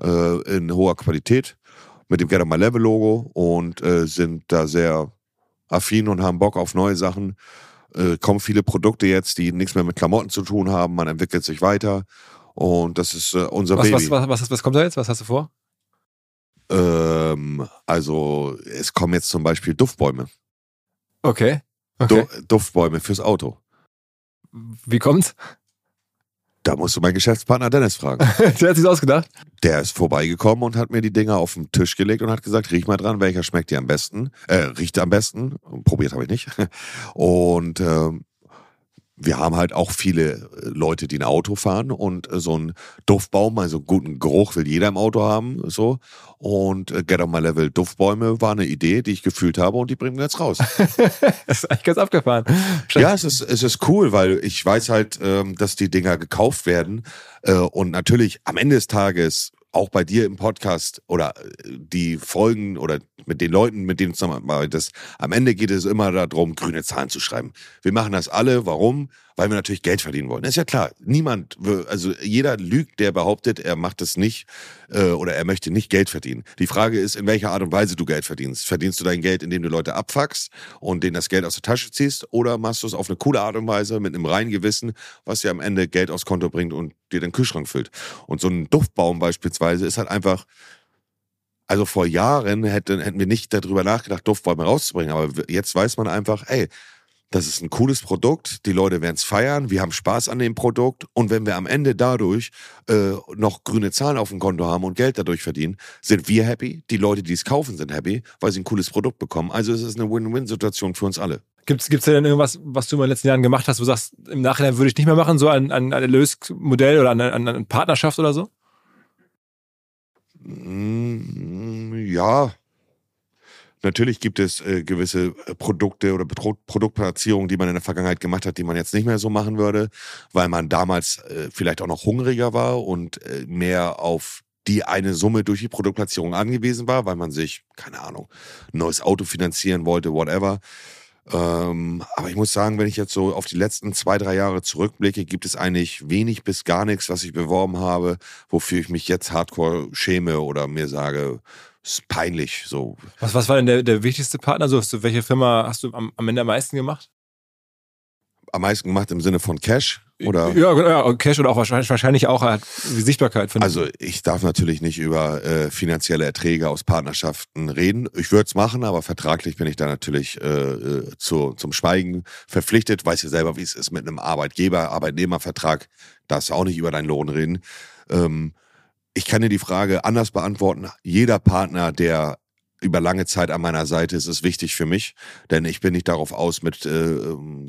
äh, in hoher Qualität mit dem Get On My Level Logo und äh, sind da sehr affin und haben Bock auf neue Sachen. Äh, kommen viele Produkte jetzt, die nichts mehr mit Klamotten zu tun haben. Man entwickelt sich weiter und das ist äh, unser was, Baby. Was, was, was, was kommt da jetzt? Was hast du vor? Ähm, also es kommen jetzt zum Beispiel Duftbäume. Okay. okay. Du- Duftbäume fürs Auto. Wie kommt's? Da musst du meinen Geschäftspartner Dennis fragen. Der hat sich's ausgedacht. Der ist vorbeigekommen und hat mir die Dinger auf den Tisch gelegt und hat gesagt, riech mal dran, welcher schmeckt dir am besten, äh, riecht am besten. Probiert habe ich nicht. Und ähm, wir haben halt auch viele Leute, die ein Auto fahren und äh, so einen Duftbaum, also einen guten Geruch will jeder im Auto haben. So. Und äh, Get On My Level Duftbäume war eine Idee, die ich gefühlt habe und die bringen wir jetzt raus. Das ist eigentlich ganz abgefahren. Ja, es ist, es ist cool, weil ich weiß halt, ähm, dass die Dinger gekauft werden äh, und natürlich am Ende des Tages auch bei dir im Podcast oder die Folgen oder mit den Leuten, mit denen du zusammenarbeitest, am Ende geht es immer darum, grüne Zahlen zu schreiben. Wir machen das alle. Warum? Weil wir natürlich Geld verdienen wollen. Das ist ja klar. Niemand, also jeder lügt, der behauptet, er macht das nicht äh, oder er möchte nicht Geld verdienen. Die Frage ist, in welcher Art und Weise du Geld verdienst. Verdienst du dein Geld, indem du Leute abfuckst und denen das Geld aus der Tasche ziehst oder machst du es auf eine coole Art und Weise mit einem reinen Gewissen, was dir am Ende Geld aufs Konto bringt und dir den Kühlschrank füllt. Und so ein Duftbaum beispielsweise ist halt einfach, also vor Jahren hätten, hätten wir nicht darüber nachgedacht, Duftbäume rauszubringen, aber jetzt weiß man einfach, ey, Das ist ein cooles Produkt, die Leute werden es feiern, wir haben Spaß an dem Produkt und wenn wir am Ende dadurch äh, noch grüne Zahlen auf dem Konto haben und Geld dadurch verdienen, sind wir happy, die Leute, die es kaufen, sind happy, weil sie ein cooles Produkt bekommen. Also es ist eine Win-Win-Situation für uns alle. Gibt es denn irgendwas, was du in den letzten Jahren gemacht hast, wo du sagst, im Nachhinein würde ich nicht mehr machen, so ein, ein, ein Erlösmodell oder eine, eine Partnerschaft oder so? Mm, ja, natürlich gibt es äh, gewisse Produkte oder Pro- Produktplatzierungen, die man in der Vergangenheit gemacht hat, die man jetzt nicht mehr so machen würde, weil man damals äh, vielleicht auch noch hungriger war und äh, mehr auf die eine Summe durch die Produktplatzierung angewiesen war, weil man sich, keine Ahnung, ein neues Auto finanzieren wollte, whatever. Ähm, aber ich muss sagen, wenn ich jetzt so auf die letzten zwei, drei Jahre zurückblicke, gibt es eigentlich wenig bis gar nichts, was ich beworben habe, wofür ich mich jetzt hardcore schäme oder mir sage, ist peinlich. So. Was, was war denn der, der wichtigste Partner? So, hast du, welche Firma hast du am, am Ende am meisten gemacht? Am meisten gemacht im Sinne von Cash? Oder? Ja, ja, Cash oder auch wahrscheinlich, wahrscheinlich auch die Sichtbarkeit. Von also ich darf natürlich nicht über äh, finanzielle Erträge aus Partnerschaften reden. Ich würde es machen, aber vertraglich bin ich da natürlich äh, zu, zum Schweigen verpflichtet. Weiß ja selber, wie es ist mit einem Arbeitgeber, Arbeitnehmervertrag. Darfst du auch nicht über deinen Lohn reden. Ähm, ich kann dir die Frage anders beantworten. Jeder Partner, der über lange Zeit an meiner Seite ist, ist wichtig für mich, denn ich bin nicht darauf aus, mit äh,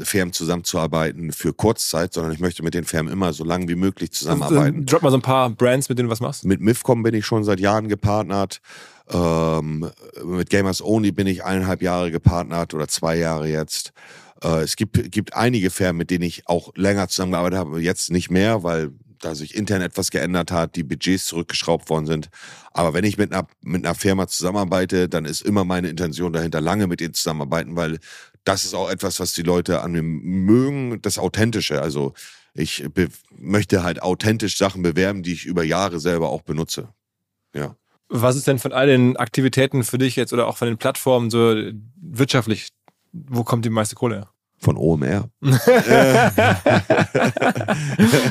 Firmen zusammenzuarbeiten für Kurzzeit, sondern ich möchte mit den Firmen immer so lange wie möglich zusammenarbeiten. Drop mal so ein paar Brands, mit denen du was machst. Mit Mifcom bin ich schon seit Jahren gepartnert, ähm, mit Gamers Only bin ich eineinhalb Jahre gepartnert oder zwei Jahre jetzt. Äh, es gibt, gibt einige Firmen, mit denen ich auch länger zusammengearbeitet habe, jetzt nicht mehr, weil da sich intern etwas geändert hat, die Budgets zurückgeschraubt worden sind. Aber wenn ich mit einer, mit einer Firma zusammenarbeite, dann ist immer meine Intention dahinter, lange mit ihnen zusammenarbeiten, weil das ist auch etwas, was die Leute an mir mögen, das Authentische. Also ich be- möchte halt authentisch Sachen bewerben, die ich über Jahre selber auch benutze. Ja. Was ist denn von all den Aktivitäten für dich jetzt oder auch von den Plattformen so wirtschaftlich, wo kommt die meiste Kohle her? Von O M R.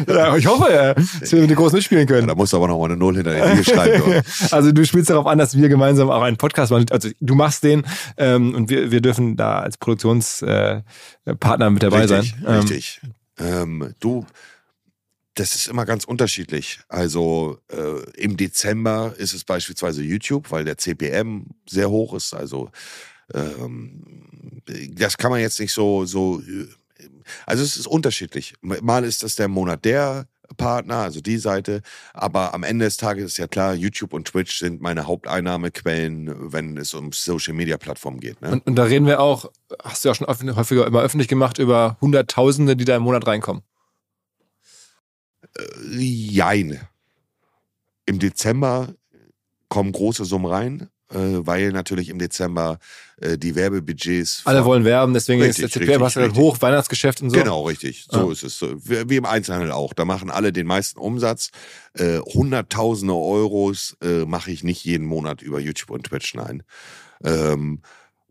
Ja, ich hoffe ja, dass wir mit den Großen mitspielen können. Ja, da musst du aber noch mal eine Null hinter den Siegel schreiben. Oder? Also du spielst darauf an, dass wir gemeinsam auch einen Podcast machen. Also du machst den ähm, und wir, wir dürfen da als Produktionspartner äh, mit dabei richtig, sein. Ähm, richtig. Ähm, du, das ist immer ganz unterschiedlich. Also äh, im Dezember ist es beispielsweise YouTube, weil der C P M sehr hoch ist. Also das kann man jetzt nicht so, so, also es ist unterschiedlich. Mal ist das der Monat der Partner, also die Seite, aber am Ende des Tages ist ja klar, YouTube und Twitch sind meine Haupteinnahmequellen, wenn es um Social-Media-Plattformen geht. Ne? Und, und da reden wir auch, hast du ja schon häufiger immer öffentlich gemacht, über Hunderttausende, die da im Monat reinkommen. Äh, jein. Im Dezember kommen große Summen rein, weil natürlich im Dezember äh, die Werbebudgets... Alle wollen werben, deswegen richtig, ist der C P M hoch, Weihnachtsgeschäft und so. Genau, richtig. So ah. ist es. Wie im Einzelhandel auch. Da machen alle den meisten Umsatz. Äh, Hunderttausende Euros äh, mache ich nicht jeden Monat über YouTube und Twitch, nein. Ähm,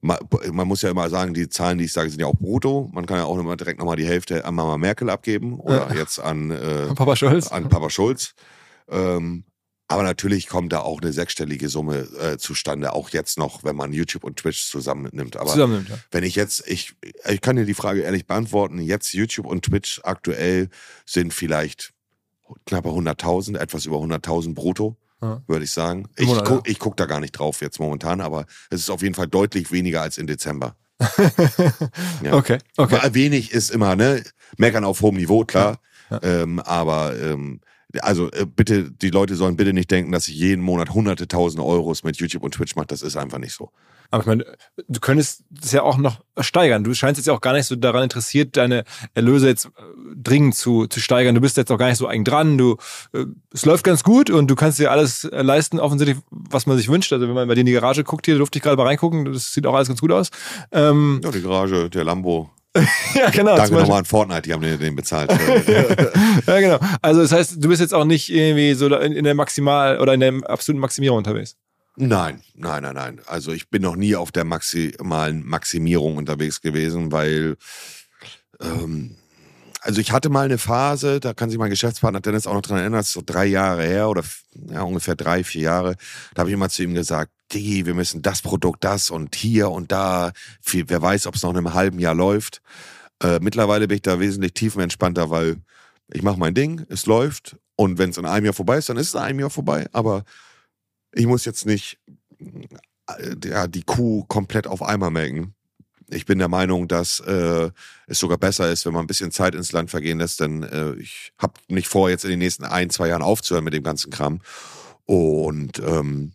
man, man muss ja immer sagen, die Zahlen, die ich sage, sind ja auch brutto. Man kann ja auch immer direkt nochmal die Hälfte an Mama Merkel abgeben oder äh, jetzt an, äh, an Papa Scholz. An Papa Scholz. Ähm, Aber natürlich kommt da auch eine sechsstellige Summe äh, zustande, auch jetzt noch, wenn man YouTube und Twitch zusammennimmt. Aber zusammennimmt, ja. Wenn ich jetzt, ich, ich kann dir die Frage ehrlich beantworten, jetzt YouTube und Twitch aktuell sind vielleicht knapp hunderttausend, etwas über hunderttausend brutto, ja. würde ich sagen. Ich, Monat, gu- ja. ich gucke da gar nicht drauf jetzt momentan, aber es ist auf jeden Fall deutlich weniger als im Dezember. ja. Okay, okay. Aber wenig ist immer, ne? Meckern auf hohem Niveau, klar. Ja, ja. Ähm, aber... Ähm, Also bitte, die Leute sollen bitte nicht denken, dass ich jeden Monat hunderte tausend Euros mit YouTube und Twitch mache. Das ist einfach nicht so. Aber ich meine, du könntest das ja auch noch steigern. Du scheinst jetzt ja auch gar nicht so daran interessiert, deine Erlöse jetzt dringend zu, zu steigern. Du bist jetzt auch gar nicht so eng dran. Du, äh, es läuft ganz gut und du kannst dir alles leisten, offensichtlich, was man sich wünscht. Also wenn man bei dir in die Garage guckt, hier durfte ich gerade mal reingucken. Das sieht auch alles ganz gut aus. Ähm, ja, die Garage, der Lambo. Ja, genau. Danke nochmal an Fortnite, die haben den, den bezahlt. Ja, genau. Also das heißt, du bist jetzt auch nicht irgendwie so in, in der Maximal- oder in der absoluten Maximierung unterwegs? Nein, nein, nein, nein. Also ich bin noch nie auf der maximalen Maximierung unterwegs gewesen, weil ähm, also ich hatte mal eine Phase, da kann sich mein Geschäftspartner Dennis auch noch dran erinnern, das ist so drei Jahre her oder ja, ungefähr drei, vier Jahre, da habe ich immer zu ihm gesagt, Digi, wir müssen das Produkt, das und hier und da. Viel, wer weiß, ob es noch in einem halben Jahr läuft. Äh, mittlerweile bin ich da wesentlich tiefenentspannter, weil ich mache mein Ding, es läuft. Und wenn es in einem Jahr vorbei ist, dann ist es in einem Jahr vorbei. Aber ich muss jetzt nicht ja, die Kuh komplett auf einmal melken. Ich bin der Meinung, dass äh, es sogar besser ist, wenn man ein bisschen Zeit ins Land vergehen lässt, denn äh, ich habe nicht vor, jetzt in den nächsten ein, zwei Jahren aufzuhören mit dem ganzen Kram. Und ähm,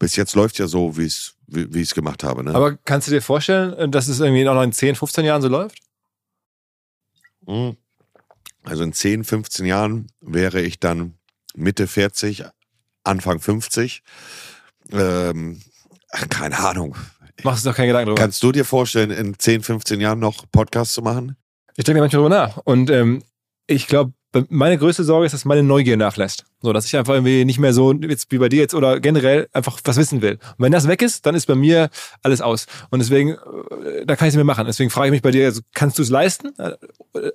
bis jetzt läuft es ja so, wie's, wie wie ich es gemacht habe. Ne? Aber kannst du dir vorstellen, dass es irgendwie noch in zehn, fünfzehn Jahren so läuft? Also in zehn, fünfzehn Jahren wäre ich dann Mitte vierzig, Anfang fünfzig. Ähm, ach, keine Ahnung. Machst du doch keinen Gedanken drüber. Kannst du dir vorstellen, in zehn, fünfzehn Jahren noch Podcasts zu machen? Ich denke mir manchmal drüber nach. Und ähm, ich glaube, meine größte Sorge ist, dass meine Neugier nachlässt. So, dass ich einfach irgendwie nicht mehr so, jetzt wie bei dir jetzt oder generell, einfach was wissen will. Und wenn das weg ist, dann ist bei mir alles aus. Und deswegen, da kann ich es nicht mehr machen. Deswegen frage ich mich bei dir, also, kannst du es leisten?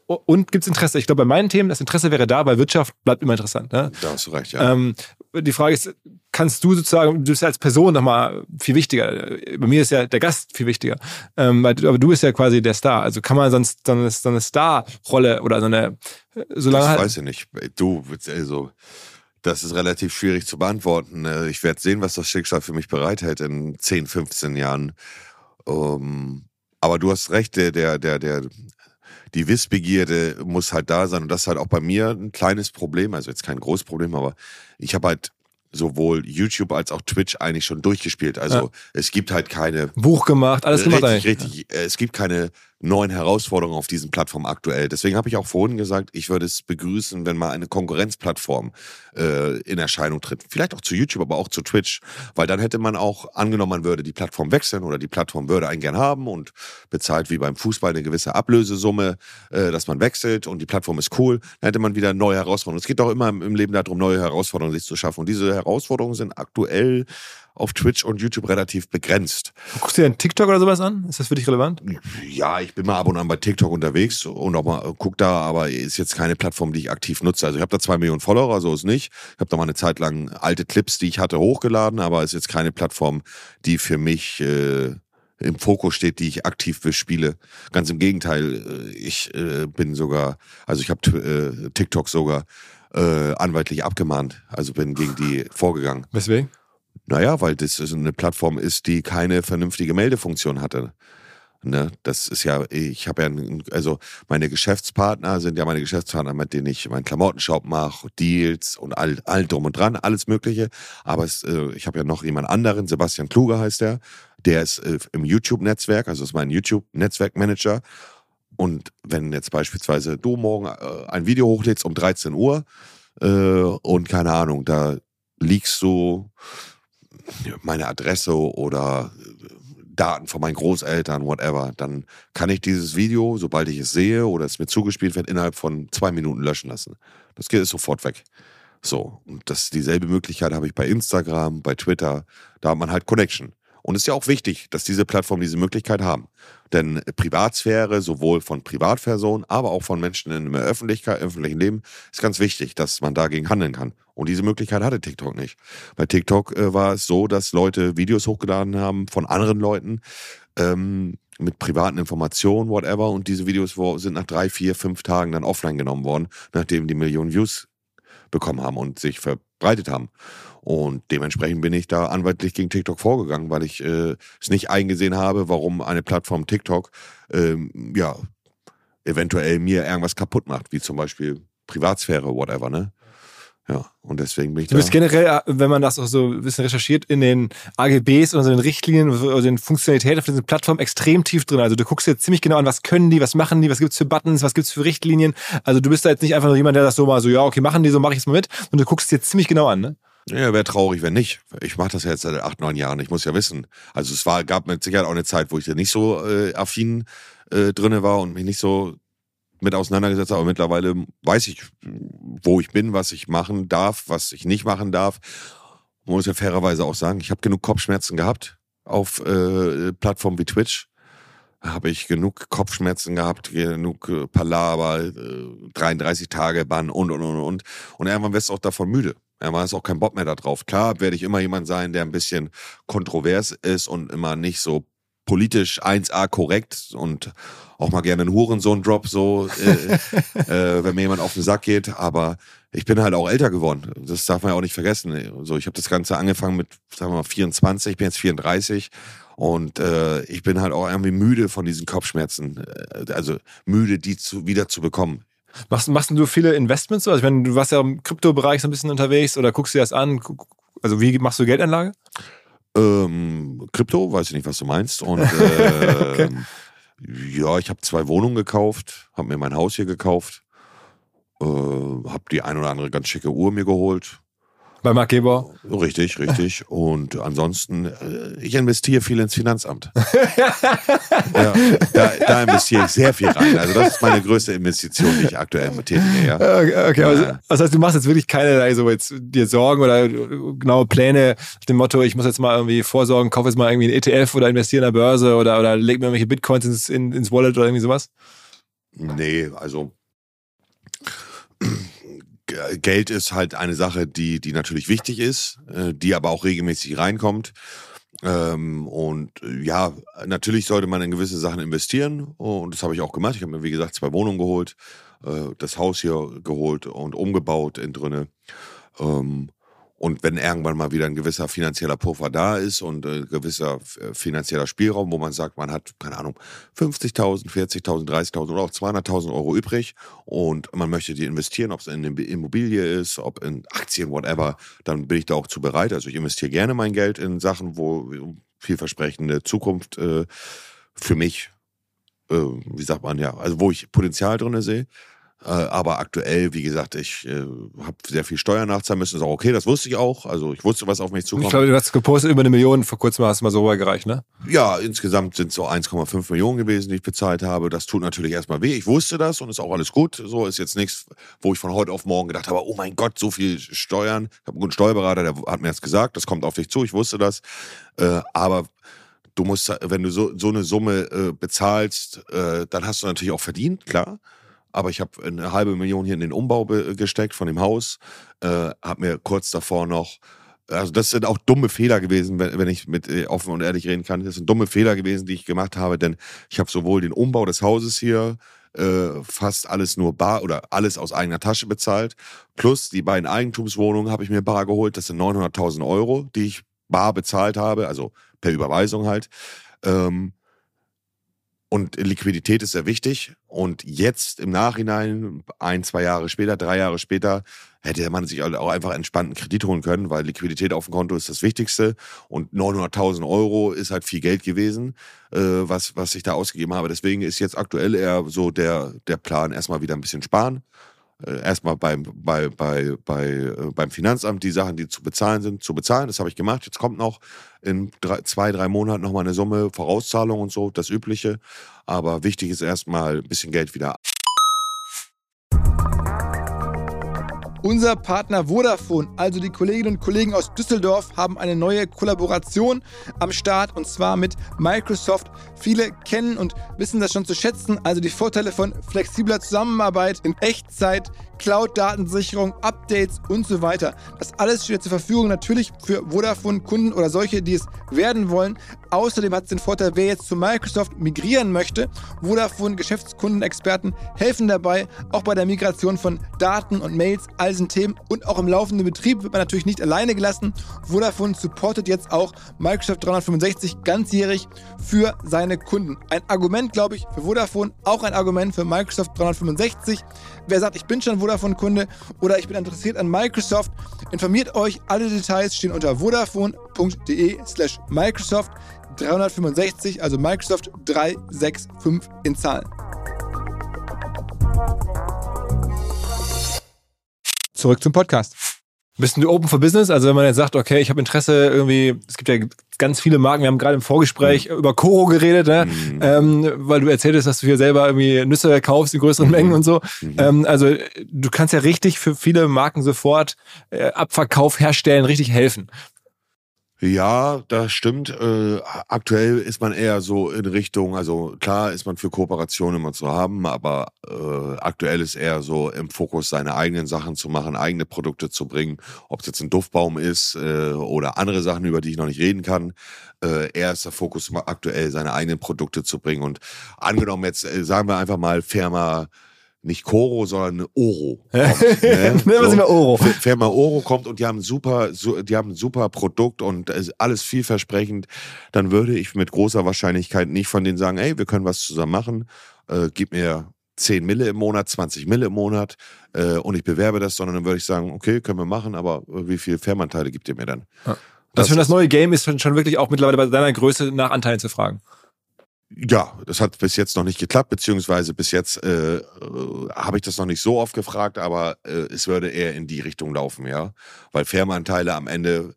Und gibt es Interesse? Ich glaube, bei meinen Themen, das Interesse wäre da, bei Wirtschaft bleibt immer interessant. Ne? Da hast du recht, ja. Ähm, die Frage ist, kannst du sozusagen, du bist ja als Person nochmal viel wichtiger. Bei mir ist ja der Gast viel wichtiger. Ähm, aber du bist ja quasi der Star. Also kann man sonst so eine, so eine Star-Rolle oder so eine... So lange das weiß ich nicht. Du, also, das ist relativ schwierig zu beantworten. Ich werde sehen, was das Schicksal für mich bereithält in zehn, fünfzehn Jahren. Ähm, aber du hast recht, der, der, der, der, die Wissbegierde muss halt da sein. Und das ist halt auch bei mir ein kleines Problem. Also jetzt kein großes Problem, aber ich habe halt sowohl YouTube als auch Twitch eigentlich schon durchgespielt. Also ja. Es gibt halt keine... Buch gemacht, alles gemacht eigentlich. Richtig, es gibt keine neuen Herausforderungen auf diesen Plattformen aktuell. Deswegen habe ich auch vorhin gesagt, ich würde es begrüßen, wenn mal eine Konkurrenzplattform äh, in Erscheinung tritt. Vielleicht auch zu YouTube, aber auch zu Twitch. Weil dann hätte man auch, angenommen man würde die Plattform wechseln oder die Plattform würde einen gern haben und bezahlt wie beim Fußball eine gewisse Ablösesumme, äh, dass man wechselt und die Plattform ist cool. Dann hätte man wieder neue Herausforderungen. Es geht doch immer im Leben darum, neue Herausforderungen sich zu schaffen. Und diese Herausforderungen sind aktuell auf Twitch und YouTube relativ begrenzt. Guckst du dir einen TikTok oder sowas an? Ist das für dich relevant? Ja, ich bin mal ab und an bei TikTok unterwegs und auch mal guck da, aber ist jetzt keine Plattform, die ich aktiv nutze. Also ich habe da zwei Millionen Follower, so ist nicht. Ich habe da mal eine Zeit lang alte Clips, die ich hatte, hochgeladen, aber ist jetzt keine Plattform, die für mich äh, im Fokus steht, die ich aktiv bespiele. Ganz im Gegenteil, ich äh, bin sogar, also ich habe äh, TikTok sogar äh, anwaltlich abgemahnt, also bin gegen die vorgegangen. Weswegen? Naja, weil das eine Plattform ist, die keine vernünftige Meldefunktion hatte. Ne? Das ist ja, ich habe ja, ein, also meine Geschäftspartner sind ja meine Geschäftspartner, mit denen ich meinen Klamottenshop mache, Deals und all, all drum und dran, alles Mögliche. Aber es, äh, ich habe ja noch jemand anderen, Sebastian Kluge heißt der, der ist äh, im YouTube-Netzwerk, also ist mein YouTube-Netzwerk-Manager. Und wenn jetzt beispielsweise du morgen äh, ein Video hochlädst um dreizehn Uhr äh, und keine Ahnung, da liegst du meine Adresse oder Daten von meinen Großeltern, whatever, dann kann ich dieses Video, sobald ich es sehe oder es mir zugespielt wird, innerhalb von zwei Minuten löschen lassen. Das geht sofort weg. So, und das, dieselbe Möglichkeit habe ich bei Instagram, bei Twitter, da hat man halt Connection. Und es ist ja auch wichtig, dass diese Plattformen diese Möglichkeit haben. Denn Privatsphäre, sowohl von Privatpersonen, aber auch von Menschen im öffentlichen Leben, ist ganz wichtig, dass man dagegen handeln kann. Und diese Möglichkeit hatte TikTok nicht. Bei TikTok äh, war es so, dass Leute Videos hochgeladen haben von anderen Leuten ähm, mit privaten Informationen, whatever. Und diese Videos sind nach drei, vier, fünf Tagen dann offline genommen worden, nachdem die Millionen Views bekommen haben und sich verbreitet haben. Und dementsprechend bin ich da anwaltlich gegen TikTok vorgegangen, weil ich äh, es nicht eingesehen habe, warum eine Plattform TikTok ähm, ja eventuell mir irgendwas kaputt macht, wie zum Beispiel Privatsphäre, whatever, ne? Ja, und deswegen bin ich da. Du bist generell, wenn man das auch so ein bisschen recherchiert, in den A G Bs oder so den Richtlinien oder den Funktionalitäten auf diesen Plattformen extrem tief drin. Also du guckst dir ziemlich genau an, was können die, was machen die, was gibt's für Buttons, was gibt's für Richtlinien. Also du bist da jetzt nicht einfach nur jemand, der das so mal so, ja, okay, machen die, so mache ich es mal mit. Und du guckst es dir ziemlich genau an, ne? Ja, wäre traurig, wenn nicht. Ich mache das ja jetzt seit acht, neun Jahren. Ich muss ja wissen. Also es war, gab mit Sicherheit auch eine Zeit, wo ich da nicht so äh, affin äh, drinne war und mich nicht so mit auseinandergesetzt habe. Aber mittlerweile weiß ich, wo ich bin, was ich machen darf, was ich nicht machen darf. Muss ja fairerweise auch sagen, ich habe genug Kopfschmerzen gehabt auf äh, Plattformen wie Twitch. Habe ich genug Kopfschmerzen gehabt, genug äh, Palaver, äh, dreiunddreißig Tage Bann und, und, und, und. Und irgendwann wirst du auch davon müde. dann war es auch kein Bock mehr da drauf. Klar werde ich immer jemand sein, der ein bisschen kontrovers ist und immer nicht so politisch eins a korrekt und auch mal gerne einen Hurensohn-Drop, so, äh, äh, wenn mir jemand auf den Sack geht. Aber ich bin halt auch älter geworden. Das darf man ja auch nicht vergessen. So, ich habe das Ganze angefangen mit, sagen wir mal, vierundzwanzig, ich bin jetzt vierunddreißig. Und äh, ich bin halt auch irgendwie müde von diesen Kopfschmerzen. Also müde, die zu, wieder zu bekommen. Machst, machst du viele Investments? Also ich meine, du warst ja im Kryptobereich so ein bisschen unterwegs oder guckst dir das an? Also wie machst du Geldanlage? Ähm, Krypto, weiß ich nicht, was du meinst. Und äh, okay. Ja, ich habe zwei Wohnungen gekauft, habe mir mein Haus hier gekauft, äh, habe die ein oder andere ganz schicke Uhr mir geholt. Bei Marc Gebauer? Richtig, richtig. Und ansonsten, ich investiere viel ins Finanzamt. Ja, da, da investiere ich sehr viel rein. Also das ist meine größte Investition, die ich aktuell tätige. Ja. Okay, okay. Ja. Also, das heißt, du machst jetzt wirklich keine also jetzt, dir Sorgen oder genaue Pläne mit dem Motto, ich muss jetzt mal irgendwie vorsorgen, kaufe jetzt mal irgendwie einen E T F oder investiere in der Börse oder, oder leg mir irgendwelche Bitcoins ins, in, ins Wallet oder irgendwie sowas? Nee, also... Geld ist halt eine Sache, die, die natürlich wichtig ist, die aber auch regelmäßig reinkommt. Und ja, natürlich sollte man in gewisse Sachen investieren. Und das habe ich auch gemacht. Ich habe mir, wie gesagt, zwei Wohnungen geholt, das Haus hier geholt und umgebaut in drinne. Und wenn irgendwann mal wieder ein gewisser finanzieller Puffer da ist und ein gewisser finanzieller Spielraum, wo man sagt, man hat, keine Ahnung, fünfzigtausend, vierzigtausend, dreißigtausend oder auch zweihunderttausend Euro übrig und man möchte die investieren, ob es in eine Immobilie ist, ob in Aktien, whatever, dann bin ich da auch zu bereit. Also ich investiere gerne mein Geld in Sachen, wo vielversprechende Zukunft äh, für mich, äh, wie sagt man ja, also wo ich Potenzial drin sehe. Aber aktuell, wie gesagt, ich äh, habe sehr viel Steuern nachzahlen müssen. Ist auch okay, das wusste ich auch. Also ich wusste, was auf mich zukommt. Ich glaube, du hast gepostet über eine Million. Vor kurzem hast du mal so weit gereicht, ne? Ja, insgesamt sind es so eins Komma fünf Millionen gewesen, die ich bezahlt habe. Das tut natürlich erstmal weh. Ich wusste das und ist auch alles gut. So ist jetzt nichts, wo ich von heute auf morgen gedacht habe, oh mein Gott, so viel Steuern. Ich habe einen guten Steuerberater, der hat mir das gesagt. Das kommt auf dich zu, ich wusste das. Äh, aber... Du musst, wenn du so, so eine Summe äh, bezahlst, äh, dann hast du natürlich auch verdient, klar. Aber ich habe eine halbe Million hier in den Umbau be- gesteckt von dem Haus. Äh, habe mir kurz davor noch, also das sind auch dumme Fehler gewesen, wenn, wenn ich mit äh, offen und ehrlich reden kann. Das sind dumme Fehler gewesen, die ich gemacht habe, denn ich habe sowohl den Umbau des Hauses hier äh, fast alles nur bar oder alles aus eigener Tasche bezahlt. Plus die beiden Eigentumswohnungen habe ich mir bar geholt. Das sind neunhunderttausend Euro, die ich bar bezahlt habe, also per Überweisung halt. Ähm, Und Liquidität ist sehr wichtig. Und jetzt im Nachhinein, ein, zwei Jahre später, drei Jahre später, hätte man sich auch einfach entspannten Kredit holen können, weil Liquidität auf dem Konto ist das Wichtigste. Und neunhunderttausend Euro ist halt viel Geld gewesen, äh, was, was ich da ausgegeben habe. Deswegen ist jetzt aktuell eher so der, der Plan, erstmal wieder ein bisschen sparen. Äh, erstmal beim, bei, bei, bei, äh, beim Finanzamt die Sachen, die zu bezahlen sind, zu bezahlen. Das habe ich gemacht. Jetzt kommt noch in drei, zwei, drei Monaten nochmal eine Summe, Vorauszahlung und so, das Übliche. Aber wichtig ist erstmal ein bisschen Geld wieder. Unser Partner Vodafone, also die Kolleginnen und Kollegen aus Düsseldorf, haben eine neue Kollaboration am Start und zwar mit Microsoft. Viele kennen und wissen das schon zu schätzen, also die Vorteile von flexibler Zusammenarbeit in Echtzeit, Cloud-Datensicherung, Updates und so weiter. Das alles steht zur Verfügung natürlich für Vodafone-Kunden oder solche, die es werden wollen. Außerdem hat es den Vorteil, wer jetzt zu Microsoft migrieren möchte, Vodafone-Geschäftskunden-Experten helfen dabei, auch bei der Migration von Daten und Mails, all diesen Themen und auch im laufenden Betrieb wird man natürlich nicht alleine gelassen. Vodafone supportet jetzt auch Microsoft dreihundertfünfundsechzig ganzjährig für seine Kunden. Ein Argument, glaube ich, für Vodafone, auch ein Argument für Microsoft dreihundertfünfundsechzig. Wer sagt, ich bin schon Vodafone-Kunde oder ich bin interessiert an Microsoft, informiert euch. Alle Details stehen unter vodafone.de slash Microsoft. dreihundertfünfundsechzig, also Microsoft drei sechs fünf in Zahlen. Zurück zum Podcast. Bist du open for business? Also wenn man jetzt sagt, okay, ich habe Interesse irgendwie, es gibt ja ganz viele Marken, wir haben gerade im Vorgespräch mhm. über Koro geredet, ne? mhm. ähm, weil du erzählt hast, dass du hier selber irgendwie Nüsse kaufst in größeren Mengen mhm. und so. Mhm. Ähm, also du kannst ja richtig für viele Marken sofort äh, Abverkauf herstellen, richtig helfen. Ja, das stimmt. Äh, aktuell ist man eher so in Richtung, also klar ist man für Kooperation immer zu haben, aber äh, aktuell ist eher so im Fokus, seine eigenen Sachen zu machen, eigene Produkte zu bringen, ob es jetzt ein Duftbaum ist äh, oder andere Sachen, über die ich noch nicht reden kann. Äh, eher ist der Fokus aktuell, seine eigenen Produkte zu bringen. Und angenommen jetzt, äh, sagen wir einfach mal, Firma... nicht Koro, sondern Oro. Kommt, ne? so, sind wir Oro. Firma Oro kommt und die haben super, die haben ein super Produkt und alles vielversprechend, dann würde ich mit großer Wahrscheinlichkeit nicht von denen sagen, ey, wir können was zusammen machen, äh, gib mir zehn Mille im Monat, zwanzig Mille im Monat äh, und ich bewerbe das, sondern dann würde ich sagen, okay, können wir machen, aber wie viele Firmenanteile gibt ihr mir dann? Ja. Das, das schon das neue Game ist schon, schon wirklich auch mittlerweile bei deiner Größe nach Anteilen zu fragen. Ja, das hat bis jetzt noch nicht geklappt, beziehungsweise bis jetzt äh, äh, habe ich das noch nicht so oft gefragt, aber äh, es würde eher in die Richtung laufen, ja. Weil Firmenanteile am Ende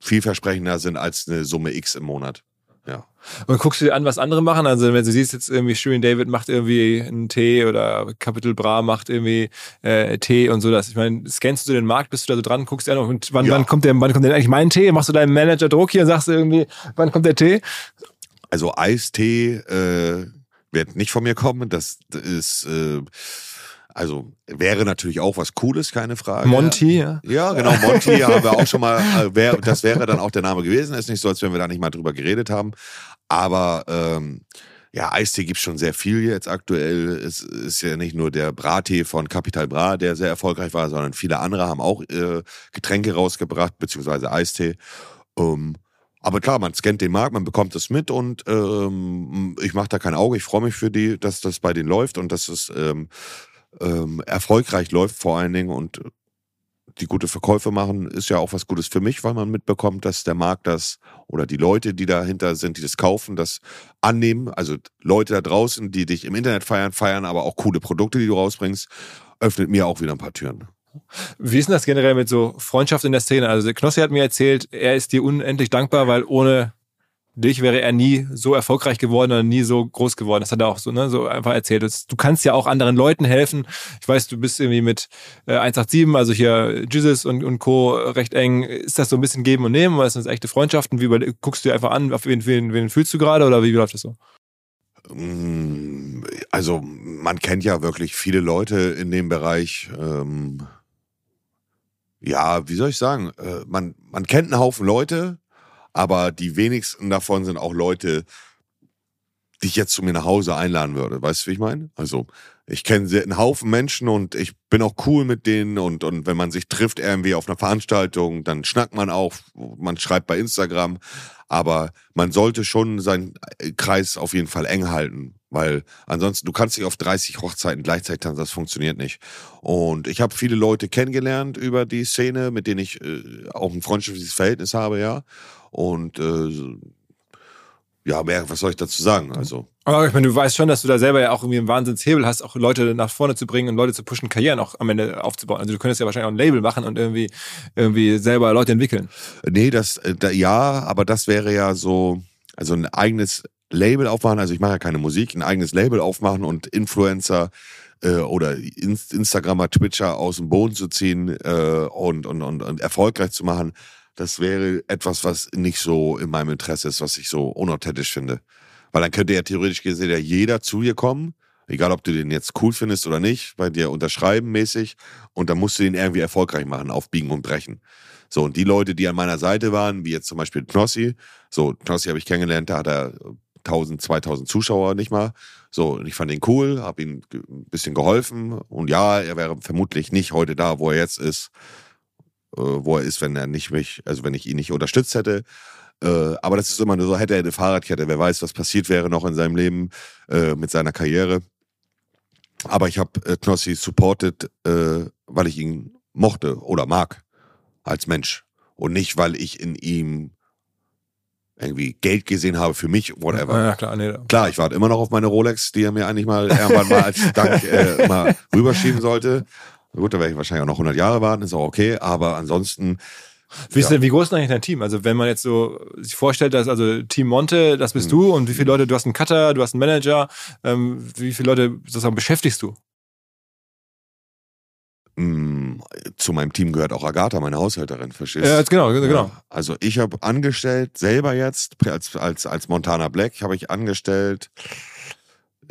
vielversprechender sind als eine Summe X im Monat, ja. Und guckst du dir an, was andere machen? Also wenn du siehst, jetzt irgendwie Shirin David macht irgendwie einen Tee oder Capital Bra macht irgendwie äh, Tee und so das. Ich meine, scannst du den Markt, bist du da so dran, guckst dir an und wann, ja. wann kommt der, wann kommt denn eigentlich mein Tee? Machst du deinem Manager Druck hier und sagst irgendwie, wann kommt der Tee? Also Eistee äh, wird nicht von mir kommen. Das ist äh, also wäre natürlich auch was Cooles, keine Frage. Monty, ja. Ja, genau, Monty haben wir auch schon mal. Äh, wär, das wäre dann auch der Name gewesen. Ist nicht so, als wenn wir da nicht mal drüber geredet haben. Aber ähm, ja, Eistee gibt es schon sehr viel jetzt aktuell. Es ist ja nicht nur der Brattee von Capital Bra, der sehr erfolgreich war, sondern viele andere haben auch äh, Getränke rausgebracht, beziehungsweise Eistee. Ähm, Aber klar, man scannt den Markt, man bekommt das mit und ähm, ich mache da kein Auge. Ich freue mich für die, dass das bei denen läuft und dass es ähm, ähm, erfolgreich läuft vor allen Dingen. Und die gute Verkäufe machen ist ja auch was Gutes für mich, weil man mitbekommt, dass der Markt das oder die Leute, die dahinter sind, die das kaufen, das annehmen. Also Leute da draußen, die dich im Internet feiern, feiern aber auch coole Produkte, die du rausbringst, öffnet mir auch wieder ein paar Türen. Wie ist denn das generell mit so Freundschaft in der Szene? Also Knossi hat mir erzählt, er ist dir unendlich dankbar, weil ohne dich wäre er nie so erfolgreich geworden oder nie so groß geworden. Das hat er auch so, ne, so einfach erzählt. Du kannst ja auch anderen Leuten helfen. Ich weiß, du bist irgendwie mit äh, eins acht sieben, also hier Jesus und, und Co. recht eng. Ist das so ein bisschen geben und nehmen? Weil es sind echte Freundschaften. Wie über, guckst du dir einfach an, auf wen, wen, wen fühlst du gerade oder wie läuft das so? Also man kennt ja wirklich viele Leute in dem Bereich. Ähm Ja, wie soll ich sagen, man, man kennt einen Haufen Leute, aber die wenigsten davon sind auch Leute, die ich jetzt zu mir nach Hause einladen würde. Weißt du, wie ich meine? Also ich kenne einen Haufen Menschen und ich bin auch cool mit denen und, und wenn man sich trifft irgendwie auf einer Veranstaltung, dann schnackt man auch, man schreibt bei Instagram, aber man sollte schon seinen Kreis auf jeden Fall eng halten. Weil ansonsten, du kannst dich auf dreißig Hochzeiten gleichzeitig tanzen, das funktioniert nicht. Und ich habe viele Leute kennengelernt über die Szene, mit denen ich äh, auch ein freundschaftliches Verhältnis habe, ja. Und äh, ja, mehr, was soll ich dazu sagen? Also. Aber ich meine, du weißt schon, dass du da selber ja auch irgendwie einen Wahnsinnshebel hast, auch Leute nach vorne zu bringen und Leute zu pushen, Karrieren auch am Ende aufzubauen. Also du könntest ja wahrscheinlich auch ein Label machen und irgendwie, irgendwie selber Leute entwickeln. Nee, das, da, ja, aber das wäre ja so, also ein eigenes Label aufmachen, also ich mache ja keine Musik, ein eigenes Label aufmachen und Influencer äh, oder Inst- Instagrammer, Twitcher aus dem Boden zu ziehen äh, und, und, und, und erfolgreich zu machen, das wäre etwas, was nicht so in meinem Interesse ist, was ich so unauthentisch finde. Weil dann könnte ja theoretisch gesehen ja jeder zu dir kommen, egal ob du den jetzt cool findest oder nicht, bei dir unterschreiben mäßig und dann musst du den irgendwie erfolgreich machen, aufbiegen und brechen. So, und die Leute, die an meiner Seite waren, wie jetzt zum Beispiel Knossi, so, Knossi habe ich kennengelernt, da hat er tausend, zweitausend Zuschauer nicht mal. So, und ich fand ihn cool, habe ihm ein bisschen geholfen und ja, er wäre vermutlich nicht heute da, wo er jetzt ist, äh, wo er ist, wenn er nicht mich, also wenn ich ihn nicht unterstützt hätte. Äh, aber das ist immer nur so, hätte er eine Fahrradkette, wer weiß, was passiert wäre noch in seinem Leben äh, mit seiner Karriere. Aber ich habe äh, Knossi supported, äh, weil ich ihn mochte oder mag als Mensch und nicht, weil ich in ihm irgendwie Geld gesehen habe für mich, whatever. Ja, klar, nee, klar, ich warte immer noch auf meine Rolex, die er mir eigentlich mal irgendwann mal als Dank äh, mal rüberschieben sollte. Gut, da werde ich wahrscheinlich auch noch hundert Jahre warten, ist auch okay, aber ansonsten... Wie, ja. Ist denn, wie groß ist denn eigentlich dein Team? Also wenn man jetzt so sich vorstellt, dass also Team Monte, das bist mhm. du und wie viele Leute, du hast einen Cutter, du hast einen Manager, ähm, wie viele Leute sozusagen beschäftigst du? Mhm. zu meinem Team gehört auch Agatha, meine Haushälterin, verstehst du? Ja, genau, genau. Ja, also ich habe angestellt, selber jetzt, als, als, als Montana Black, habe ich angestellt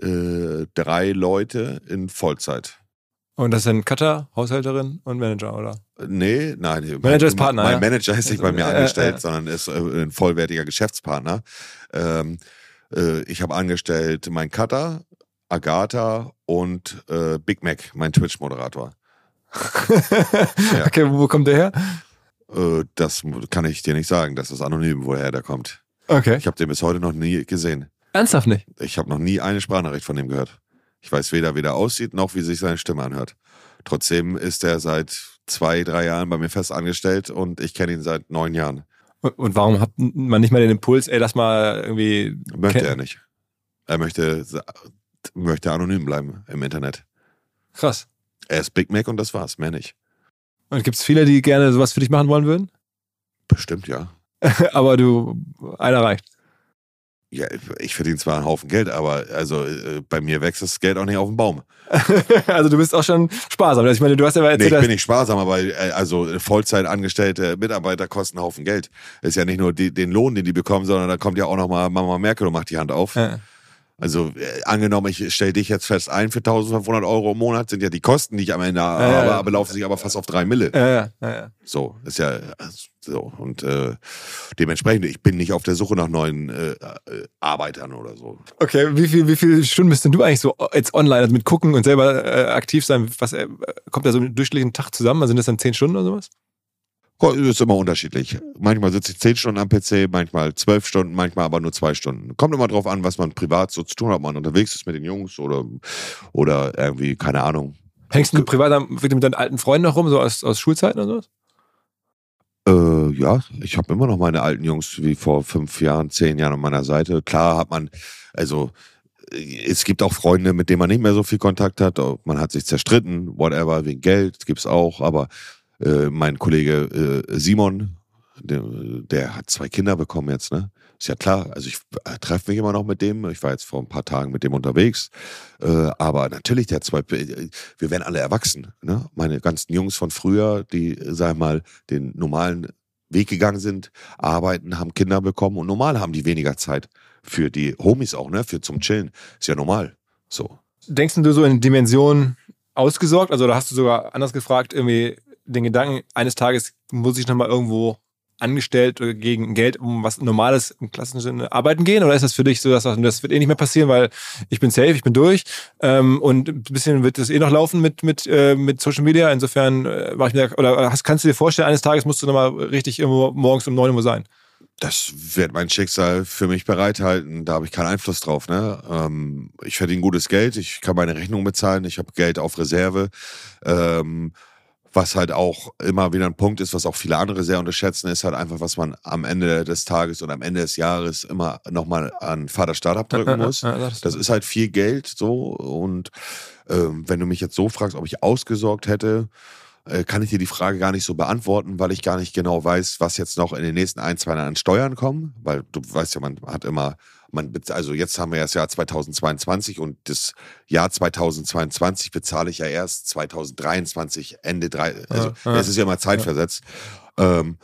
äh, drei Leute in Vollzeit. Und das sind Cutter, Haushälterin und Manager, oder? Nee, nein. Manager mein, ist Partner. Mein ja. Manager ist nicht also, bei mir äh, angestellt, äh, äh. sondern ist ein vollwertiger Geschäftspartner. Ähm, äh, ich habe angestellt meinen Cutter, Agatha und äh, Big Mac, mein Twitch-Moderator. Ja. Okay, wo kommt der her? Äh, das kann ich dir nicht sagen. Das ist anonym, woher der kommt. Okay. Ich habe den bis heute noch nie gesehen. Ernsthaft nicht? Ich habe noch nie eine Sprachnachricht von dem gehört. Ich weiß weder, wie der aussieht, noch wie sich seine Stimme anhört. Trotzdem ist er seit zwei, drei Jahren bei mir fest angestellt und ich kenne ihn seit neun Jahren. Und warum hat man nicht mal den Impuls, ey, lass mal irgendwie... Möchte er nicht. Er möchte, möchte anonym bleiben im Internet. Krass. Er ist Big Mac und das war's, mehr nicht. Und gibt's viele, die gerne sowas für dich machen wollen würden? Bestimmt, ja. Aber du, einer reicht. Ja, ich verdiene zwar einen Haufen Geld, aber also äh, bei mir wächst das Geld auch nicht auf den Baum. Also du bist auch schon sparsam. Ich meine, du hast ja erzählt, nee, ich bin nicht sparsam, aber äh, also Vollzeit angestellte Mitarbeiter kosten einen Haufen Geld. Ist ja nicht nur die, den Lohn, den die bekommen, sondern da kommt ja auch nochmal Mama Merkel und macht die Hand auf. Ja. Also äh, angenommen, ich stelle dich jetzt fest ein für eintausendfünfhundert Euro im Monat, sind ja die Kosten, die ich am Ende habe, ja, ja, ja. belaufen sich aber fast auf drei Mille. Ja, ja, ja, ja. So, ist ja so. Und äh, dementsprechend, ich bin nicht auf der Suche nach neuen äh, Arbeitern oder so. Okay, wie viel, wie viele Stunden bist denn du eigentlich so jetzt online, also mit gucken und selber äh, aktiv sein? Was äh, kommt da so im durchschnittlichen Tag zusammen? Also sind das dann zehn Stunden oder sowas? Ist immer unterschiedlich. Manchmal sitze ich zehn Stunden am P C, manchmal zwölf Stunden, manchmal aber nur zwei Stunden. Kommt immer drauf an, was man privat so zu tun hat, ob man unterwegs ist mit den Jungs oder, oder irgendwie, keine Ahnung. Hängst du privat mit deinen alten Freunden noch rum, so aus, aus Schulzeiten oder sowas? Äh, ja, ich habe immer noch meine alten Jungs wie vor fünf Jahren, zehn Jahren an meiner Seite. Klar hat man, also es gibt auch Freunde, mit denen man nicht mehr so viel Kontakt hat. Man hat sich zerstritten, whatever, wegen Geld, gibt's auch, aber Äh, mein Kollege äh, Simon, der, der hat zwei Kinder bekommen jetzt, ne? Ist ja klar, also ich äh, treffe mich immer noch mit dem, ich war jetzt vor ein paar Tagen mit dem unterwegs, äh, aber natürlich, der hat zwei, äh, wir werden alle erwachsen, ne? Meine ganzen Jungs von früher, die, sag mal, den normalen Weg gegangen sind, arbeiten, haben Kinder bekommen und normal haben die weniger Zeit für die Homies auch, ne? Für zum Chillen, ist ja normal, so. Denkst du so in Dimensionen ausgesorgt, also da hast du sogar anders gefragt, irgendwie den Gedanken, eines Tages muss ich nochmal irgendwo angestellt oder gegen Geld um was Normales im klassischen Sinne arbeiten gehen? Oder ist das für dich so, dass das wird eh nicht mehr passieren, weil ich bin safe, ich bin durch ähm, und ein bisschen wird das eh noch laufen mit, mit, äh, mit Social Media. Insofern äh, mach ich mir, oder hast, kannst du dir vorstellen, eines Tages musst du nochmal richtig irgendwo morgens um neun Uhr sein? Das wird mein Schicksal für mich bereithalten. Da habe ich keinen Einfluss drauf. Ne? Ähm, ich verdiene gutes Geld, ich kann meine Rechnung bezahlen, ich habe Geld auf Reserve. Ähm, Was halt auch immer wieder ein Punkt ist, was auch viele andere sehr unterschätzen, ist halt einfach, was man am Ende des Tages und am Ende des Jahres immer nochmal an Vaterstaat abdrücken muss. Das ist halt viel Geld so. Und ähm, wenn du mich jetzt so fragst, ob ich ausgesorgt hätte, äh, kann ich dir die Frage gar nicht so beantworten, weil ich gar nicht genau weiß, was jetzt noch in den nächsten ein, zwei Jahren an Steuern kommen. Weil du weißt ja, man hat immer... Man, also jetzt haben wir ja das Jahr zweitausendzweiundzwanzig und das Jahr zweitausendzweiundzwanzig bezahle ich ja erst zweitausenddreiundzwanzig, Ende drei. Also ja, ja. Es ist ja immer zeitversetzt. Ja. Ähm,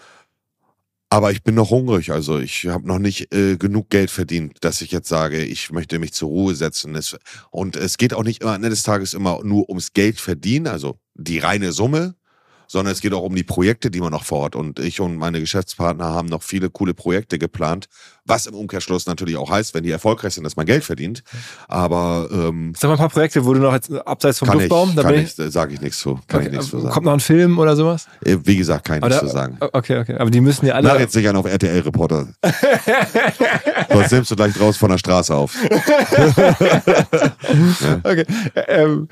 aber ich bin noch hungrig, also ich habe noch nicht äh, genug Geld verdient, dass ich jetzt sage, ich möchte mich zur Ruhe setzen. Es, und es geht auch nicht immer am Ende des Tages immer nur ums Geld verdienen, also die reine Summe, sondern es geht auch um die Projekte, die man noch vorhat. Und ich und meine Geschäftspartner haben noch viele coole Projekte geplant, was im Umkehrschluss natürlich auch heißt, wenn die erfolgreich sind, dass man Geld verdient. Aber ähm, sag mal ein paar Projekte, wo du noch jetzt abseits vom Luftbaum... Da kann bin ich, sage ich nichts zu. Kann okay, ich nichts zu sagen. Kommt noch ein Film oder sowas? Wie gesagt, kann ich nichts zu sagen. Okay, okay. Aber die müssen ja alle... Mach jetzt nicht einen auf R T L-Reporter. Sonst nimmst du gleich draußen von der Straße auf. Ja. Okay, ähm...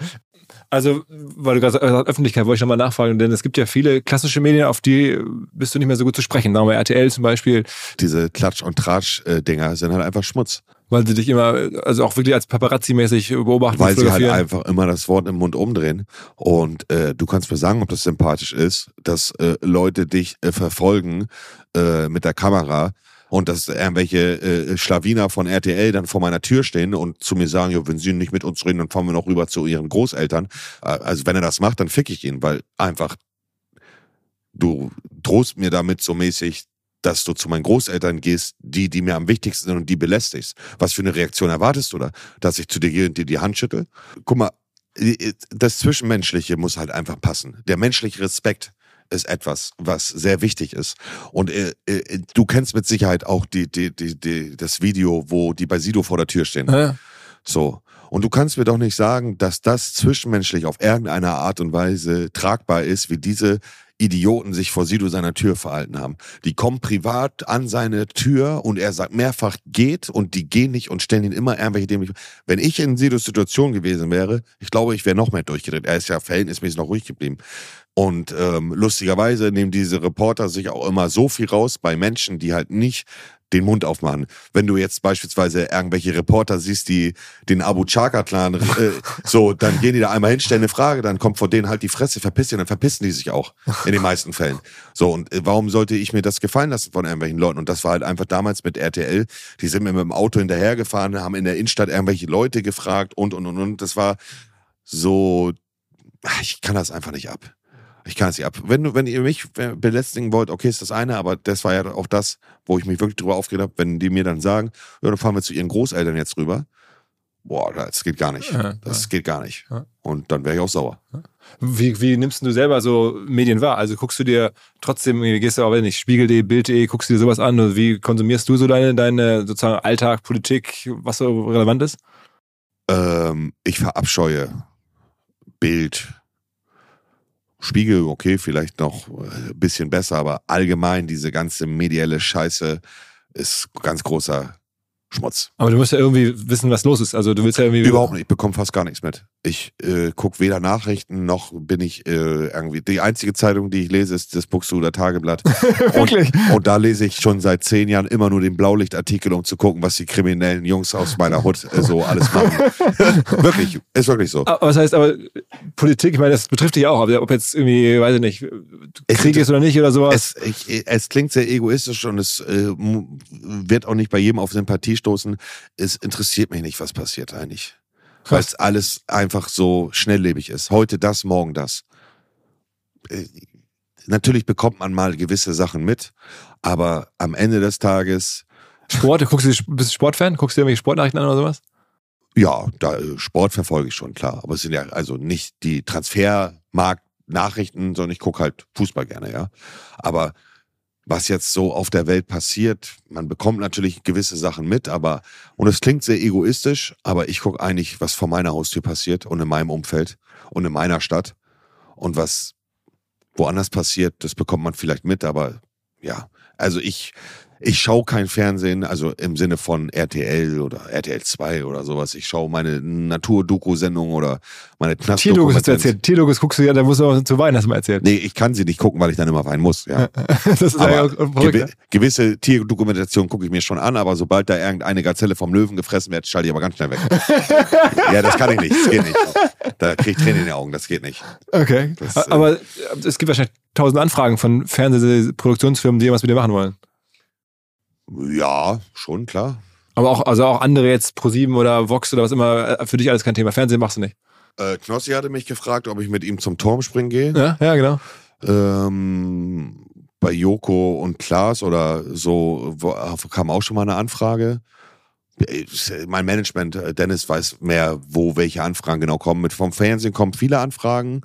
Also, weil du gerade sagst, Öffentlichkeit, wollte ich nochmal nachfragen, denn es gibt ja viele klassische Medien, auf die bist du nicht mehr so gut zu sprechen. Sagen wir R T L zum Beispiel. Diese Klatsch- und Tratsch-Dinger sind halt einfach Schmutz. Weil sie dich immer, also auch wirklich als Paparazzi-mäßig beobachten. Weil sie halt einfach immer das Wort im Mund umdrehen. Und äh, du kannst mir sagen, ob das sympathisch ist, dass äh, Leute dich äh, verfolgen äh, mit der Kamera. und dass irgendwelche äh, Schlawiner von R T L dann vor meiner Tür stehen und zu mir sagen, ja, wenn sie nicht mit uns reden, dann fahren wir noch rüber zu ihren Großeltern. Also wenn er das macht, dann fick ich ihn, weil einfach du drohst mir damit so mäßig, dass du zu meinen Großeltern gehst, die, die mir am wichtigsten sind und die belästigst. Was für eine Reaktion erwartest du da? Dass ich zu dir gehe und dir die Hand schüttel? Guck mal, das Zwischenmenschliche muss halt einfach passen. Der menschliche Respekt ist etwas, was sehr wichtig ist. Und äh, äh, du kennst mit Sicherheit auch die, die, die, die, das Video, wo die bei Sido vor der Tür stehen. Ja. So. Und du kannst mir doch nicht sagen, dass das zwischenmenschlich auf irgendeine Art und Weise tragbar ist, wie diese Idioten sich vor Sido seiner Tür verhalten haben. Die kommen privat an seine Tür und er sagt mehrfach geht und die gehen nicht und stellen ihn immer irgendwelche Themen. Wenn ich in Sidos Situation gewesen wäre, ich glaube, ich wäre noch mehr durchgedreht. Er ist ja verhältnismäßig noch ruhig geblieben. Und ähm, lustigerweise nehmen diese Reporter sich auch immer so viel raus bei Menschen, die halt nicht den Mund aufmachen. Wenn du jetzt beispielsweise irgendwelche Reporter siehst, die den Abu-Chaka-Clan, äh, so, dann gehen die da einmal hin, stellen eine Frage, dann kommt von denen halt die Fresse, verpiss die, dann verpissen die sich auch. In den meisten Fällen. So, und warum sollte ich mir das gefallen lassen von irgendwelchen Leuten? Und das war halt einfach damals mit R T L. Die sind mir mit dem Auto hinterhergefahren, haben in der Innenstadt irgendwelche Leute gefragt und, und, und, und. Das war so, ich kann das einfach nicht ab. Ich kann es nicht ab. Wenn du, wenn ihr mich belästigen wollt, okay, ist das eine, aber das war ja auch das, wo ich mich wirklich drüber aufgeregt habe, wenn die mir dann sagen, ja, dann fahren wir zu ihren Großeltern jetzt rüber. Boah, das geht gar nicht. Das geht gar nicht. Und dann wäre ich auch sauer. Wie, wie nimmst du selber so Medien wahr? Also guckst du dir trotzdem, gehst du aber nicht, Spiegel punkt de, Bild punkt de, guckst du dir sowas an? Und wie konsumierst du so deine, deine sozusagen Alltag, Politik, was so relevant ist? Ähm, ich verabscheue Bild, Spiegel, okay, vielleicht noch ein bisschen besser, aber allgemein diese ganze medielle Scheiße ist ganz großer Schmutz. Aber du musst ja irgendwie wissen, was los ist. Also du willst ja irgendwie überhaupt nicht. Ich bekomme fast gar nichts mit. Ich äh, gucke weder Nachrichten noch bin ich äh, irgendwie. Die einzige Zeitung, die ich lese, ist das Buxtehuder Tageblatt. Wirklich? Und, und da lese ich schon seit zehn Jahren immer nur den Blaulichtartikel, um zu gucken, was die kriminellen Jungs aus meiner Hut äh, so alles machen. Wirklich, ist wirklich so. Aber das heißt, aber Politik, ich meine, das betrifft dich auch. Aber ob jetzt irgendwie, weiß ich nicht, Krieg ist oder nicht oder sowas. Es, ich, es klingt sehr egoistisch und es äh, wird auch nicht bei jedem auf Sympathie stoßen. Es interessiert mich nicht, was passiert eigentlich. Weil es alles einfach so schnelllebig ist. Heute das, morgen das. Natürlich bekommt man mal gewisse Sachen mit, aber am Ende des Tages... Sport, guckst du, bist du Sportfan? Guckst du dir irgendwelche Sportnachrichten an oder sowas? Ja, da, Sport verfolge ich schon, klar. Aber es sind ja also nicht die Transfermarkt-Nachrichten, sondern ich gucke halt Fußball gerne, ja. Aber was jetzt so auf der Welt passiert, man bekommt natürlich gewisse Sachen mit, aber, und es klingt sehr egoistisch, aber ich gucke eigentlich, was vor meiner Haustür passiert und in meinem Umfeld und in meiner Stadt. Und was woanders passiert, das bekommt man vielleicht mit, aber ja, also ich, ich schaue kein Fernsehen, also im Sinne von R T L oder R T L zwei oder sowas. Ich schaue meine Natur-Doku-Sendung oder meine Knast-Doku. Tierdokus guckst du ja, da musst du auch zu weinen, hast du mal erzählt. Nee, ich kann sie nicht gucken, weil ich dann immer weinen muss. Ja. Das ist aber gew- gewisse Tierdokumentationen gucke ich mir schon an, aber sobald da irgendeine Gazelle vom Löwen gefressen wird, schalte ich aber ganz schnell weg. Ja, das kann ich nicht, das geht nicht. Da kriege ich Tränen in den Augen, das geht nicht. Okay, das, aber äh, es gibt wahrscheinlich tausend Anfragen von Fernsehproduktionsfirmen, die irgendwas mit dir machen wollen. Ja, schon, klar. Aber auch, also auch andere jetzt, ProSieben oder Vox oder was immer, für dich alles kein Thema. Fernsehen machst du nicht? Äh, Knossi hatte mich gefragt, ob ich mit ihm zum Turmspringen gehe. Ja, ja, genau. Ähm, bei Joko und Klaas oder so kam auch schon mal eine Anfrage. Mein Management, Dennis, weiß mehr, wo welche Anfragen genau kommen. Mit vom Fernsehen kommen viele Anfragen.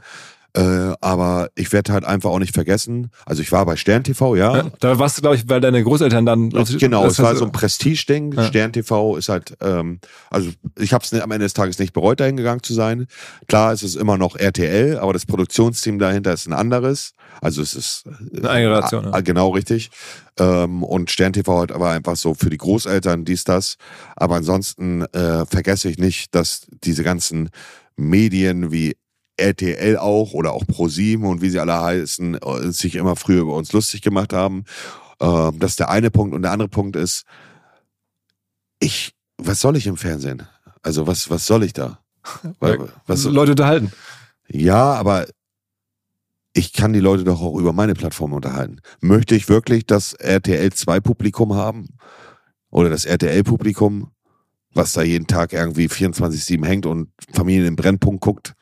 Äh, aber ich werde halt einfach auch nicht vergessen. Also ich war bei Stern T V, ja. ja da warst du, glaube ich, weil deine Großeltern dann... Ja, genau, es war so ein Prestige-Ding. Ja. Stern T V ist halt... Ähm, also ich habe es am Ende des Tages nicht bereut, dahin gegangen zu sein. Klar, es ist immer noch R T L, aber das Produktionsteam dahinter ist ein anderes. Also es ist... Äh, Eine Generation, äh, ja. Genau, richtig. Ähm, und Stern T V halt aber einfach so für die Großeltern dies, das. Aber ansonsten äh, vergesse ich nicht, dass diese ganzen Medien wie R T L auch oder auch ProSieben und wie sie alle heißen, sich immer früher über uns lustig gemacht haben. Ähm, das ist der eine Punkt. Und der andere Punkt ist, ich, was soll ich im Fernsehen? Also was, was soll ich da? Weil, was, Leute unterhalten. Ja, aber ich kann die Leute doch auch über meine Plattform unterhalten. Möchte ich wirklich das R T L zwei Publikum haben? Oder das R T L Publikum, was da jeden Tag irgendwie vierundzwanzig sieben hängt und Familien im Brennpunkt guckt?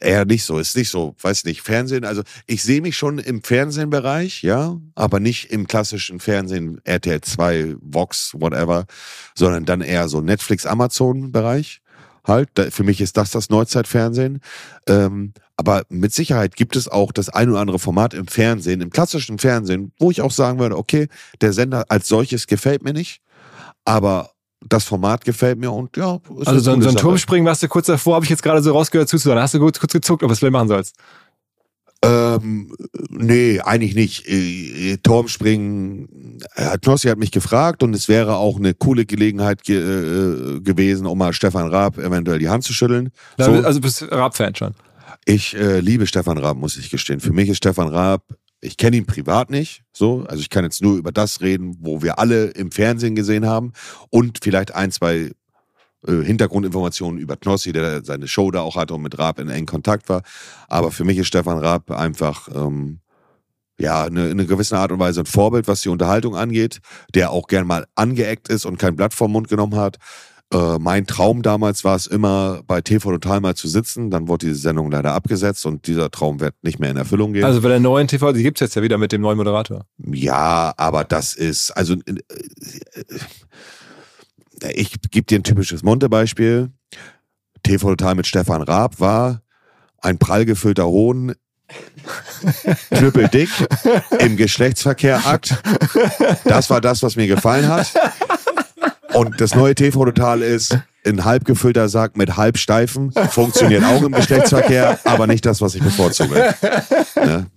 Eher nicht so, ist nicht so, weiß nicht. Fernsehen, also ich sehe mich schon im Fernsehbereich, ja, aber nicht im klassischen Fernsehen, R T L zwei, Vox, whatever, sondern dann eher so Netflix-Amazon-Bereich halt. Für mich ist das das Neuzeitfernsehen. Ähm, aber mit Sicherheit gibt es auch das ein oder andere Format im Fernsehen, im klassischen Fernsehen, wo ich auch sagen würde, okay, der Sender als solches gefällt mir nicht, aber das Format gefällt mir und ja. Ist also so ein, so ein Turmspringen warst du kurz davor, habe ich jetzt gerade so rausgehört, zuzuhören. Hast du kurz, kurz gezuckt, ob du es vielleicht machen sollst? Ähm, nee, eigentlich nicht. Turmspringen, Knossi hat mich gefragt und es wäre auch eine coole Gelegenheit ge- gewesen, um mal Stefan Raab eventuell die Hand zu schütteln. So. Also bist du Raab-Fan schon? Ich äh, liebe Stefan Raab, muss ich gestehen. Für mich ist Stefan Raab, ich kenne ihn privat nicht, so, also ich kann jetzt nur über das reden, wo wir alle im Fernsehen gesehen haben und vielleicht ein, zwei äh, Hintergrundinformationen über Knossi, der seine Show da auch hatte und mit Raab in engem Kontakt war, aber für mich ist Stefan Raab einfach, ähm, ja, in eine, einer gewissen Art und Weise ein Vorbild, was die Unterhaltung angeht, der auch gern mal angeeckt ist und kein Blatt vorm Mund genommen hat. Äh, mein Traum damals war es immer, bei T V Total mal zu sitzen. Dann wurde diese Sendung leider abgesetzt und dieser Traum wird nicht mehr in Erfüllung gehen. Also bei der neuen T V, die gibt es jetzt ja wieder mit dem neuen Moderator. Ja, aber das ist, also ich gebe dir ein typisches Monte-Beispiel. T V Total mit Stefan Raab war ein prallgefüllter Hohn, knüppeldick, im Geschlechtsverkehr-Akt. Das war das, was mir gefallen hat. Und das neue T V Total ist ein halbgefüllter Sack mit halbsteifen, funktioniert auch im Geschlechtsverkehr, aber nicht das, was ich bevorzuge. Ne?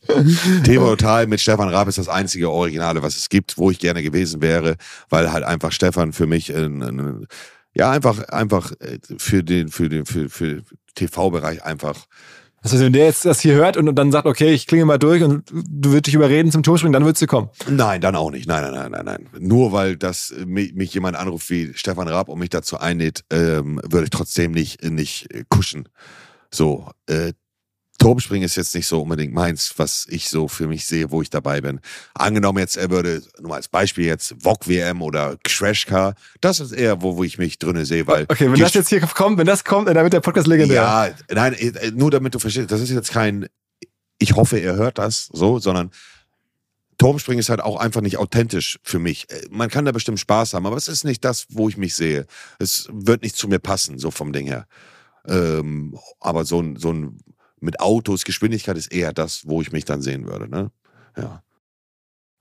T V Total mit Stefan Raab ist das einzige Originale, was es gibt, wo ich gerne gewesen wäre, weil halt einfach Stefan für mich äh, äh, ja einfach einfach für den für den für für T V-Bereich einfach. Also wenn der jetzt das hier hört und dann sagt, okay, ich klinge mal durch und du würdest dich überreden zum Turmspringen, dann würdest du kommen. Nein, dann auch nicht. Nein, nein, nein, nein, nein. Nur weil das mich, mich jemand anruft wie Stefan Raab und mich dazu einlädt, ähm, würde ich trotzdem nicht, nicht kuschen. So, äh, Turmspringen ist jetzt nicht so unbedingt meins, was ich so für mich sehe, wo ich dabei bin. Angenommen jetzt, er würde, nur als Beispiel jetzt, V O G W M oder Crashcar, das ist eher, wo, wo ich mich drinne sehe, weil... Okay, wenn das jetzt hier kommt, wenn das kommt, dann wird der Podcast legendär. Ja, nein, nur damit du verstehst, das ist jetzt kein, ich hoffe, er hört das, so, sondern Turmspringen ist halt auch einfach nicht authentisch für mich. Man kann da bestimmt Spaß haben, aber es ist nicht das, wo ich mich sehe. Es wird nicht zu mir passen, so vom Ding her. Ähm, aber so ein, so ein mit Autos, Geschwindigkeit ist eher das, wo ich mich dann sehen würde, ne? Ja.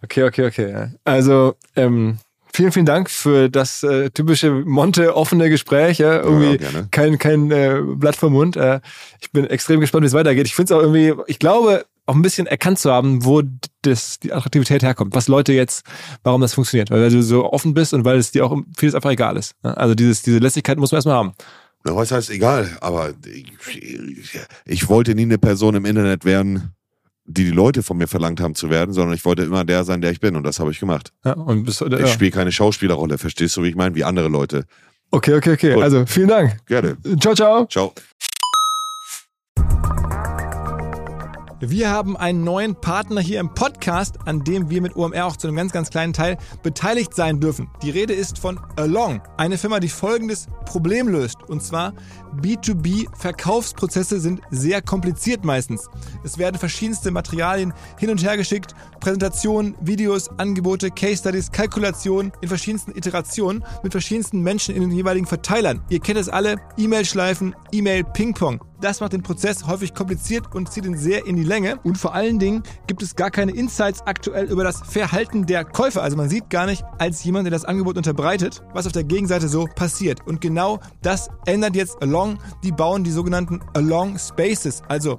Okay, okay, okay. Also, ähm, vielen, vielen Dank für das äh, typische Monte-offene Gespräch. Ja? Irgendwie ja, ja, kein, kein äh, Blatt vom Mund. Äh, ich bin extrem gespannt, wie es weitergeht. Ich finde es auch irgendwie, ich glaube, auch ein bisschen erkannt zu haben, wo das, die Attraktivität herkommt. Was Leute jetzt, warum das funktioniert. Weil du so offen bist und weil es dir auch vieles einfach egal ist. Ne? Also dieses, diese Lässigkeit muss man erstmal haben. Na, was heißt egal, aber ich, ich, ich wollte nie eine Person im Internet werden, die die Leute von mir verlangt haben zu werden, sondern ich wollte immer der sein, der ich bin und das habe ich gemacht. Ja, und bist, ich ja. spiele keine Schauspielerrolle, verstehst du, wie ich meine, wie andere Leute. Okay, okay, okay, und also vielen Dank. Gerne. Ciao, ciao. Ciao. Wir haben einen neuen Partner hier im Podcast, an dem wir mit O M R auch zu einem ganz, ganz kleinen Teil beteiligt sein dürfen. Die Rede ist von Along, eine Firma, die folgendes Problem löst. Und zwar B zwei B Verkaufsprozesse sind sehr kompliziert meistens. Es werden verschiedenste Materialien hin und her geschickt, Präsentationen, Videos, Angebote, Case Studies, Kalkulationen in verschiedensten Iterationen mit verschiedensten Menschen in den jeweiligen Verteilern. Ihr kennt es alle, E-Mail-Schleifen, E-Mail-Ping-Pong. Das macht den Prozess häufig kompliziert und zieht ihn sehr in die Länge. Und vor allen Dingen gibt es gar keine Insights aktuell über das Verhalten der Käufer. Also man sieht gar nicht als jemand, der das Angebot unterbreitet, was auf der Gegenseite so passiert. Und genau das ändert jetzt Along. Die bauen die sogenannten Along Spaces, also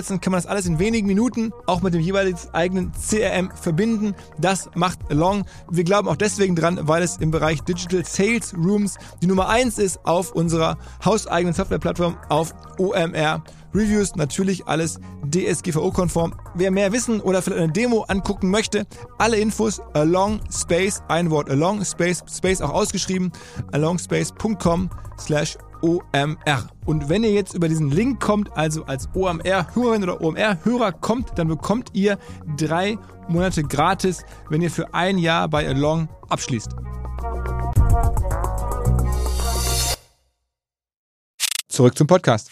umsetzen, kann man das alles in wenigen Minuten auch mit dem jeweils eigenen C R M verbinden. Das macht Along. Wir glauben auch deswegen dran, weil es im Bereich Digital Sales Rooms die Nummer eins ist auf unserer hauseigenen Softwareplattform auf O M R Reviews, natürlich alles D S G V O-konform. Wer mehr wissen oder vielleicht eine Demo angucken möchte, alle Infos along space, ein Wort along space, space auch ausgeschrieben, alongspace punkt com slash O M R. Und wenn ihr jetzt über diesen Link kommt, also als O M R-Hörerin oder O M R-Hörer kommt, dann bekommt ihr drei Monate gratis, wenn ihr für ein Jahr bei Along abschließt. Zurück zum Podcast.